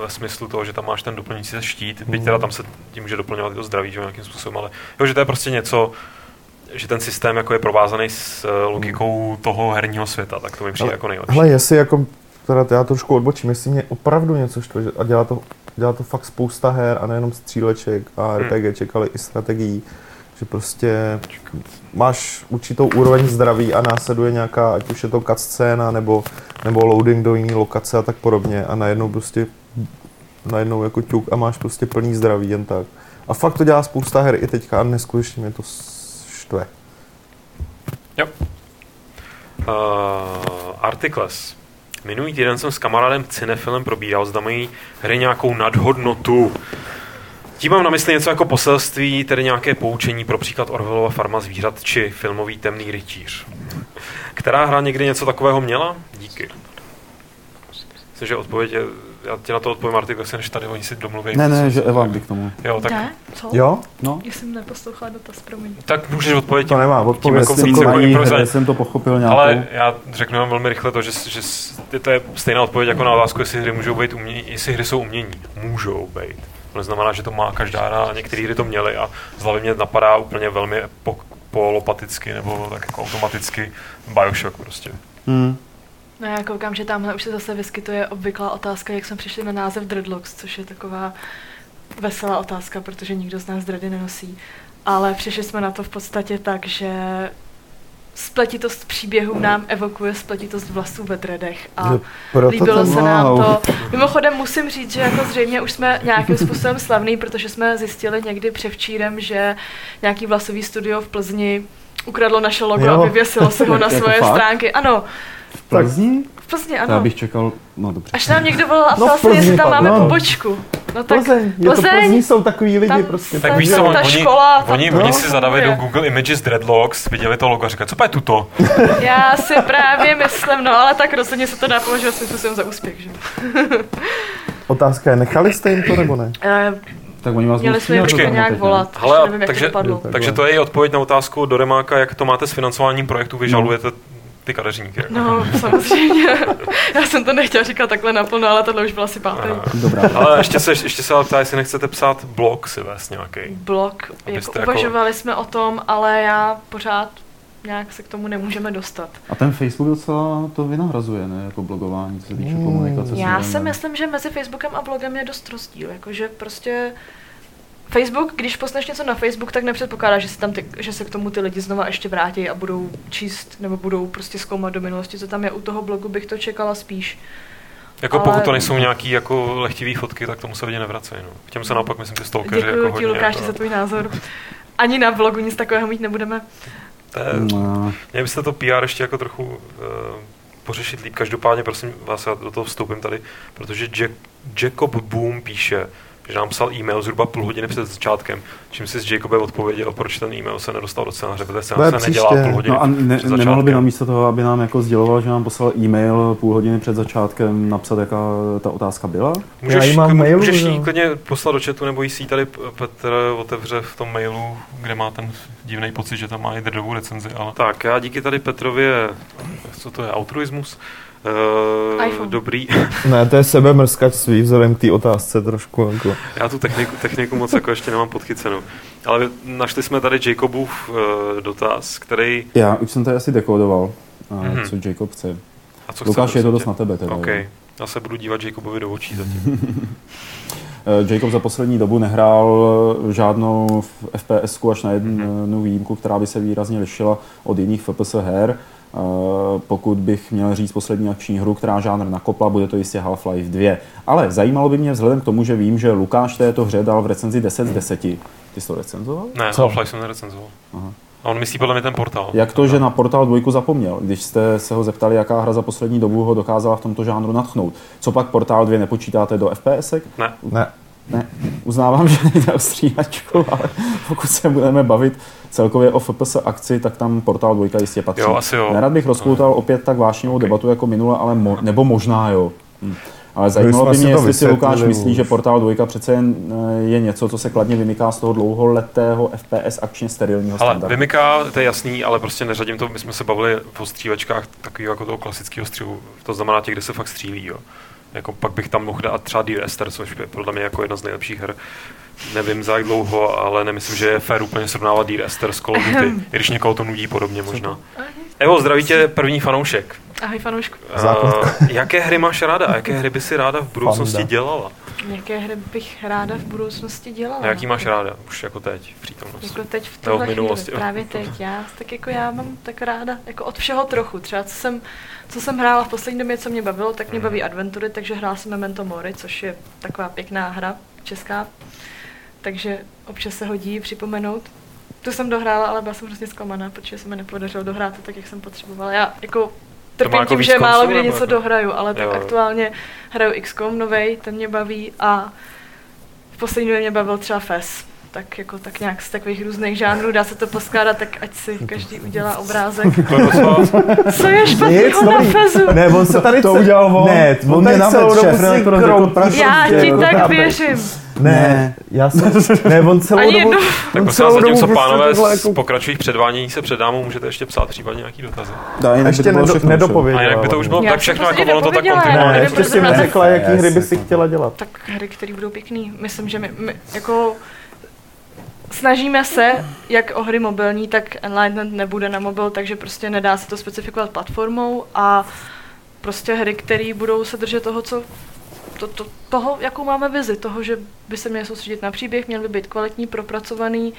ve smyslu toho, že tam máš ten doplňující štít, byť teda tam se tím může doplňovat i to zdraví, že jo, nějakým způsobem, ale jo, že to je prostě něco, že ten systém jako je provázaný s logikou toho herního světa, tak to mi přijde ale, jako nejlepší. Hele, jestli jako, teda já trošku odbočím, jestli mě opravdu něco štve, a dělá to, dělá to fakt spousta her a nejenom stříleček a RPGček, hmm. ale i strategií, že prostě máš určitou úroveň zdraví a následuje nějaká, ať už je to cutscéna nebo, nebo loading do jiné lokace a tak podobně a najednou prostě, najednou jako ťuk a máš prostě plný zdraví jen tak. A fakt to dělá spousta her i teďka a neskutečně mě to štve. Jo. Uh, Articles. Minulý týden jsem s kamarádem Cinefilem probíral, zda mají hry nějakou nadhodnotu. Tím mám na mysli něco jako poselství, tedy nějaké poučení pro příklad Orwellova Farma zvířat či filmový Temný rytíř. Která hra někdy něco takového měla? Díky. Myslím, že odpověď je... Já ti na to odpovím, Articles, než tady oni si domluví. Ne, ne, že Eva by k tomu. Jo, tak... Ne? Co? Jo? No. Já jsem neposlouchala dotaz, promiň. Tak můžeš odpovědět. To nemá odpověď, já jsem to pochopil nějakou. Ale já řeknu vám velmi rychle to, že, že to je stejná odpověď jako na otázku, jestli hry můžou být umění, jestli hry jsou umění. Můžou být. To neznamená, že to má každá hra, a některé hry to měly a zlavě mě napadá úplně velmi po, polopaticky nebo tak jako automaticky BioShock prostě. Hmm. No já koukám, že tamhle už se zase vyskytuje obvyklá otázka, jak jsme přišli na název Dreadlocks, což je taková veselá otázka, protože nikdo z nás dready nenosí. Ale přišli jsme na to v podstatě tak, že spletitost příběhů nám evokuje spletitost vlasů ve dreadech a líbilo se nám to. Mimochodem musím říct, že jako zřejmě už jsme nějakým způsobem slavný, protože jsme zjistili někdy převčírem, že nějaký vlasový studio v Plzni ukradlo naše logo jo. a vyvěsilo se ho na svoje jako stránky. Ano. V Plzni? V Plzni, ano. Já bych čekal, no dobře. Až nám někdo volal a ptal no, se, jestli tam máme no. pobočku. No tak Plzeň, je Plzeň, to Plzni jsou takový lidi tam, prostě. Tak víš, ta škola. Oni, oni si zadali do Google Images Dreadlocks, viděli to logo a říkali, co pa je tuto? Já si právě myslím, no ale tak rozhodně se to dá považovat způsobem za úspěch, že? Otázka je, nechali jste jim to nebo ne? Tak oni vás měli jsme počkej, nějak volat, hele, nevím, takže, jak to dopadlo. Takže to je i odpověď na otázku do Remáka, jak to máte s financováním projektu, vy žalujete ty kadeřníky. Jako. No, samozřejmě. Já jsem to nechtěla říkat takhle naplno, ale tohle už byla asi pátý. Dobrá. Ale ještě se, ještě se ptá, jestli nechcete psát blog si vést nějaký. Blog, jako uvažovali jako... jsme o tom, ale já pořád nějak se k tomu nemůžeme dostat. A ten Facebook docela to vynahrazuje, ne? Jako blogování, co se týče komunikace. Já si myslím, že mezi Facebookem a blogem je dost rozdíl. Jakože prostě Facebook, když posneš něco na Facebook, tak nepředpokládá, že se, tam ty, že se k tomu ty lidi znova ještě vrátí a budou číst nebo budou prostě zkoumat do minulosti, co tam je. U toho blogu bych to čekala spíš. Jako ale... pokud to nejsou nějaký jako lehtivý fotky, tak tomu se lidi nevracejí. No. K těm se naopak myslím, že stalkeři jako hodně. Děkuji ti, Lukáši, za tvůj názor. Ani na blogu nic takového mít nebudeme. To je, no. Měli byste to P R ještě jako trochu uh, pořešit líp. Každopádně, prosím vás, já do toho vstoupím tady, protože Jack, Jacob Boom píše, že nám psal e-mail zhruba půl hodiny před začátkem, čím si s Jacobe odpověděl, proč ten e-mail se nedostal do scénáře, protože se nám nedělá půl hodiny no a ne, před začátkem. By namísto toho, aby nám jako sděloval, že nám poslal e-mail půl hodiny před začátkem, napsat, jaká ta otázka byla? Můžeš, mám k, mailu, můžeš jí klidně poslat do chatu, nebo jí si tady Petr otevře v tom mailu, kde má ten divný pocit, že tam má i drdovou recenzi. Ale... Tak, já díky tady Petrově, co to je, altruismus? Uh, dobrý. Ne, to je sebemrskačství vzhledem k té otázce trošku. Jako. Já tu techniku, techniku moc jako ještě nemám podchycenou. Ale našli jsme tady Jacobův uh, dotaz, který... Já už jsem tady asi dekodoval, uh, mm-hmm. co Jacob chce. A co Lukáš, chce je to dost na tebe. Teda, OK, je. Já se budu dívat Jacobovi do očí zatím. Jacob za poslední dobu nehrál žádnou F P S ku až na jednu mm-hmm. výjimku, která by se výrazně lišila od jiných F P S her. Uh, pokud bych měl říct poslední akční hru, která žánr nakopla, bude to jistě Half-Life dva. Ale zajímalo by mě vzhledem k tomu, že vím, že Lukáš této hře dal v recenzi deset z deseti. Ty jsi to recenzoval? Ne, Co? Half-Life jsem nerecenzoval. Aha. A on myslí podle mě ten Portal. Jak to, že na Portal dva zapomněl, když jste se ho zeptali, jaká hra za poslední dobu ho dokázala v tomto žánru nadchnout. Co pak Portal dva nepočítáte do F P S ek? Ne. Ne. Ne, uznávám, že nejde o stříhačku, ale pokud se budeme bavit celkově o F P S akci, tak tam Portal dva jistě patří. Jo, asi jo. Nerad bych rozpoutal opět tak vášnivou okay. debatu jako minule, ale mo- nebo možná jo. Hm. Ale zajímalo by mě, jestli si Lukáš myslí, že Portal dva přece jen je něco, co se kladně vymyká z toho dlouholetého F P S akčně sterilního standardu. Ale vymyká, to je jasný, ale prostě neřadím to, my jsme se bavili o střívačkách takového jako toho klasického střihu, to znamená těch, kde se fakt střílí, jo. Jako pak bych tam mohl dát třeba D-Rester, což je podle mě jako jedna z nejlepších her. Nevím za jak dlouho, ale nemyslím, že je fér úplně srovnávat D-Rester s Call of Duty, když někoho to nudí podobně možná. Evo, zdraví tě první fanoušek. Ahoj fanoušku. Uh, jaké hry máš ráda a jaké hry by si ráda v budoucnosti Fanda. dělala? Jaké hry bych ráda v budoucnosti dělala? A jaký máš ráda? Už jako teď, v přítomnosti. Jako teď v tuhle chvíli, právě teď. Já, tak jako já mám tak ráda jako od všeho trochu. Třeba co jsem, co jsem hrála v poslední době, co mě bavilo, tak mě baví adventury, takže hrála jsem Memento Mori, což je taková pěkná hra česká. Takže občas se hodí připomenout. Tu jsem dohrála, ale byla jsem hrozně zklamaná, protože se mi nepodařilo dohrát to tak, jak jsem potřebovala. Já jako trpím tím, že málo kdy něco dohraju, ale tak aktuálně hraju X COM novej, ten mě baví a v poslední době mě bavil třeba F E S. Tak jako tak nějak z takových různých žánrů, dá se to poskládat, tak ať si každý udělá obrázek. Co je špatného na F E S u? Ne, on se tady to udělal on. Ne, on mě named šéf, já ti tak věřím. Ne, já jsem, ne, on celou dobu... Tak prosím vás, zatímco pánové jako... pokračují v předvádění se před dámou, můžete ještě psát třeba nějaký dotazy. Da, jinak ještě by to nedopověděla. A jinak by to už bylo já tak všechno, jako ono to tak kontinuálně. Ne, ještě si neřekla, jaký hry by si chtěla dělat. Tak hry, které budou pěkný. Myslím, že my, my jako... Snažíme se, jak o hry mobilní, tak Enlightened nebude na mobil, takže prostě nedá se to specifikovat platformou a prostě hry, které budou se držet toho, co... To, to, toho, jakou máme vizi, toho, že by se měl soustředit na příběh, měl by být kvalitní, propracovaný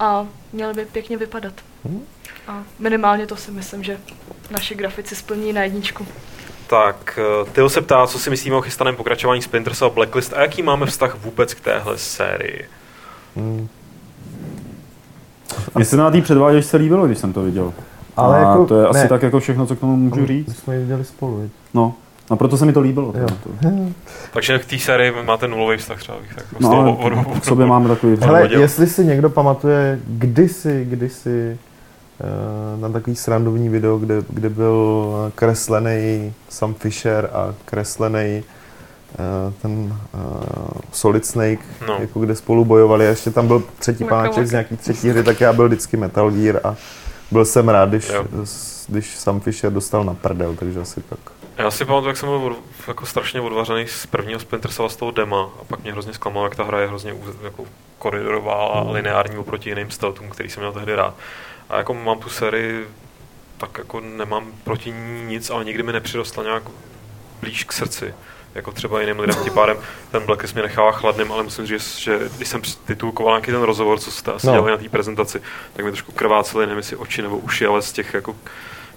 a měl by pěkně vypadat. A minimálně to si myslím, že naši grafici splní na jedničku. Tak, Tyl se ptá, co si myslíme o chystaném pokračování Splinter Cell Blacklist a jaký máme vztah vůbec k téhle sérii? Hmm. Mně se na té předváděčce líbilo, když jsem to viděl. Ale a jako, to je ne. asi tak jako všechno, co k tomu můžu říct. My jsme ji viděli spolu, viď? No. No proto se mi to líbilo. Takže v té sérii máte nulový vztah třeba. Tak no, k sobě máme takový vztah. Hele, jestli si někdo pamatuje kdysi, kdysi uh, na takový srandovní video, kde, kde byl kreslený Sam Fisher a kreslený uh, ten uh, Solid Snake, no. jako kde spolu bojovali. Ještě tam byl třetí páček z nějaký třetí hry, tak já byl vždycky Metal Gear a byl jsem rád, když, když Sam Fisher dostal na prdel, takže asi tak. Já si pamatuju, jak jsem byl jako strašně odvařený z prvního Splinter Cella, z toho dema a pak mě hrozně zklamalo, jak ta hra je hrozně jako koridorová a lineární oproti jiným stealthům, který jsem měl tehdy rád. A jako mám tu sérii, tak jako nemám proti ní nic, ale nikdy mi nepřirostla nějak blíž k srdci. Jako třeba jiným lidem, tím pádem ten Blacklist mě nechává chladným, ale musím říct, že když jsem titulkoval nějaký ten rozhovor, co jste asi no. dělali na té prezentaci, tak mi trošku krvácely, nevím jestli oči nebo uši, ale z těch jako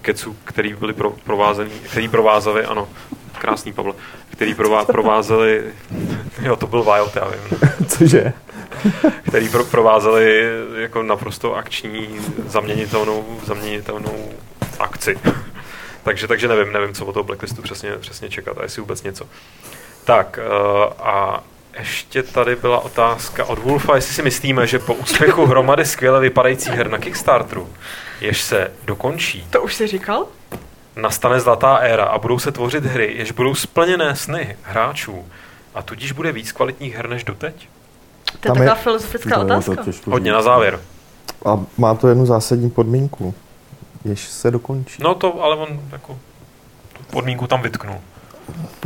keců, který byly pro, provázený, který provázely, ano, krásný Pavel, který prová, provázely, jo, to byl Wild, já vím. Cože? Který pro, provázely jako naprosto akční, zaměnitelnou, zaměnitelnou akci. takže, takže nevím, nevím, co o toho Blacklistu přesně, přesně čekat a jestli vůbec něco. Tak, a Ještě tady byla otázka od Wolfa, jestli si myslíme, že po úspěchu hromady skvěle vypadajících her na Kickstarteru, jež se dokončí. To už jsi říkal? Nastane zlatá éra a budou se tvořit hry, jež budou splněné sny hráčů a tudíž bude víc kvalitních her než doteď? To je taková filozofická otázka. Hodně na závěr. A má to jednu zásadní podmínku, jež se dokončí. No to, ale on jako tu podmínku tam vytknul.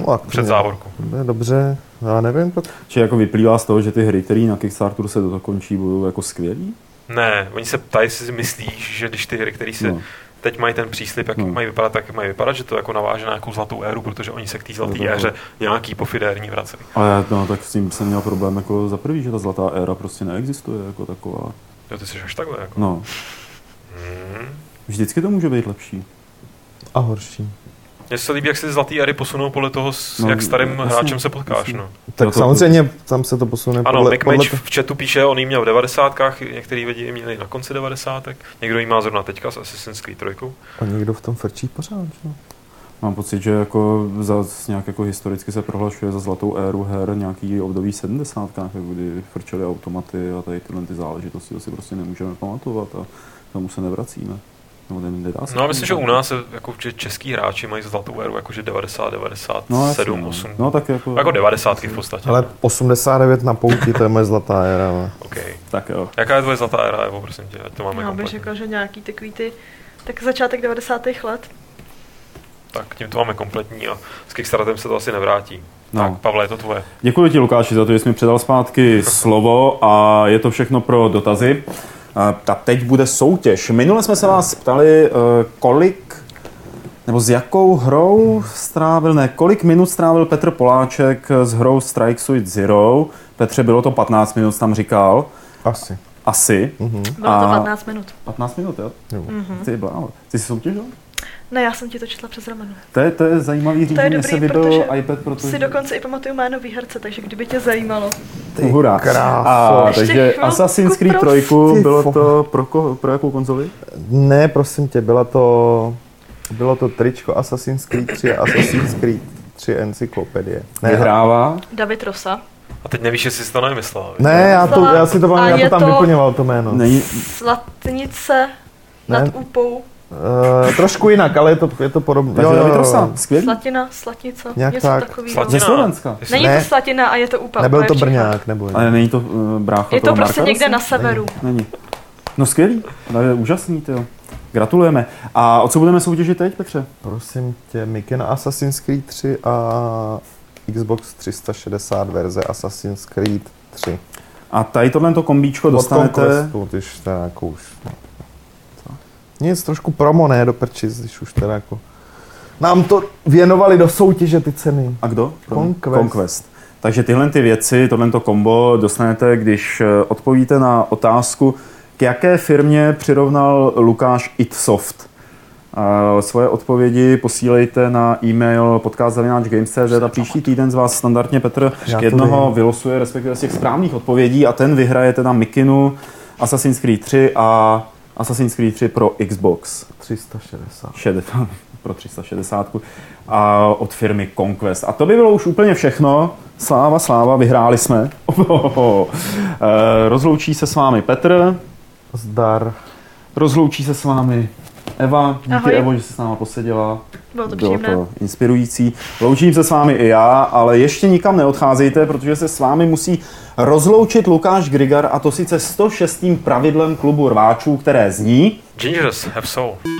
No před závorkou. Dobře, já nevím. To... Či jako vyplývá z toho, že ty hry, které na Kickstarteru se dokončí, budou jako skvělý? Ne, oni se ptají, jestli si myslíš, že když ty hry, které se no. teď mají ten příslip, jak no. mají vypadat, tak mají vypadat, že to jako naváže na nějakou zlatou éru, protože oni se k té zlaté no, éře nějaký pofidérní vracejí. Ale no, tak s tím jsem měl problém jako za prvý, že ta zlatá éra prostě neexistuje jako taková. Jo, ty jsi až takhle jako. No. Hmm. Vždycky to může být lepší. A horší. Mně se líbí, jak se zlatý éry posunou podle toho, s no, jak starým jasný, hráčem se potkáš. No. Tak samozřejmě tam se to posune ano, podle... Ano, podle... v chatu píše, on jí měl v devadesátkách, některý lidi měli na konci devadesátek, někdo jí má zrovna teďka s Assassin's Creed tři. A někdo v tom frčí pořád, že? Mám pocit, že jako, za, nějak jako historicky se prohlašuje za zlatou éru her nějaký období v sedmdesátkách, kdy frčely automaty a tady tyhle ty záležitosti, to si prostě nemůžeme pamatovat a tomu se nevracíme. No, no a myslím, že u nás jako český hráči mají zlatou éru jakože devadesát, devadesát sedm, no, osm. No tak jako jako devadesátky v podstatě. Ale osmdesát devět na pouti, to je moje zlatá éra. Ale. Okay. Tak jo. Jaká je tvoje zlatá éra, Evo, prosím tě, ať to máme. Já bych řekl, že nějaký takový ty tak začátek devadesátých let. Tak tím to máme kompletní a s Kickstarterem se to asi nevrátí. No. Tak, Pavle, je to tvoje. Děkuji ti, Lukáši, za to, že jsi mi předal zpátky slovo a je to všechno pro dotazy. Ta teď bude soutěž. Minule jsme se vás ptali, kolik, nebo s jakou hrou strávil, ne, kolik minut strávil Petr Poláček s hrou Strike Suit Zero. Petře, bylo to patnáct minut, tam říkal. Asi. Asi. Mm-hmm. Bylo to patnáct minut. patnáct minut, jo? Jo. Mm-hmm. Ty bláho. Ty jsi soutěžil? Ne, já jsem ti to četla přes rameno. To je, to je zajímavý řízení, mě se vydal iPad, protože... si dokonce i pamatuju jméno výherce, takže kdyby tě zajímalo. Ty hurá. A, takže Assassin's Creed tři, bylo fo... to pro, ko, pro jakou konzoli? Ne, prosím tě, byla to, bylo to tričko Assassin's Creed tři a Assassin's Creed tři encyklopedie. Ne, vyhrává David Rosa. A teď nevíš, jestli jsi to nemyslel. Ne, já, to, já si to vám, já to tam to vyplňoval, to jméno. Nej... Slatnice nad ne? Úpou. Uh, trošku jinak, ale je to, je to podobné. Takže David Rosa, skvělý. Slatina, Slatnice, něco tak. Takového. Ze Slovenska. Není ne. To Slatina a je to úplně. Nebyl to Brňák, nebo ale není to uh, brácha. Je to prostě Marka někde Rosa? Na severu. Není. není. No skvělý, je úžasný, tyjo. Gratulujeme. A o co budeme soutěžit teď, Petře? Prosím tě, Mickey na Assassin's Creed tři a Xbox tři sta šedesát verze Assassin's Creed tři. A tady tohle kombíčko od dostanete... Od Conquestu, tak už... Nic, trošku promo, ne, do prčic, když už teda jako... Nám to věnovali do soutěže ty ceny. A kdo? Conquest. Conquest. Takže tyhle ty věci, tohleto kombo dostanete, když odpovíte na otázku, k jaké firmě přirovnal Lukáš Itsoft. Svoje odpovědi posílejte na e-mail podcast zavináč games tečka cz a příští týden z vás standardně Petr jednoho vylosuje, respektive z těch správných odpovědí a ten vyhraje teda Mikinu, Assassin's Creed tři a... Assassin's Creed tři pro Xbox tři sta šedesát. Pro tři sta šedesát a od firmy Conquest. A to by bylo už úplně všechno. Sláva, sláva, vyhráli jsme. Ohohoho. Rozloučí se s vámi Petr. Zdar. Rozloučí se s vámi Eva. Díky. Ahoj. Evo, že jsi s náma poseděla. Bylo to příjemné. Bylo to inspirující. Loučím se s vámi i já, ale ještě nikam neodcházejte, protože se s vámi musí rozloučit Lukáš Grigar, a to sice sto šestým pravidlem klubu rváčů, které zní... Gingers have soul.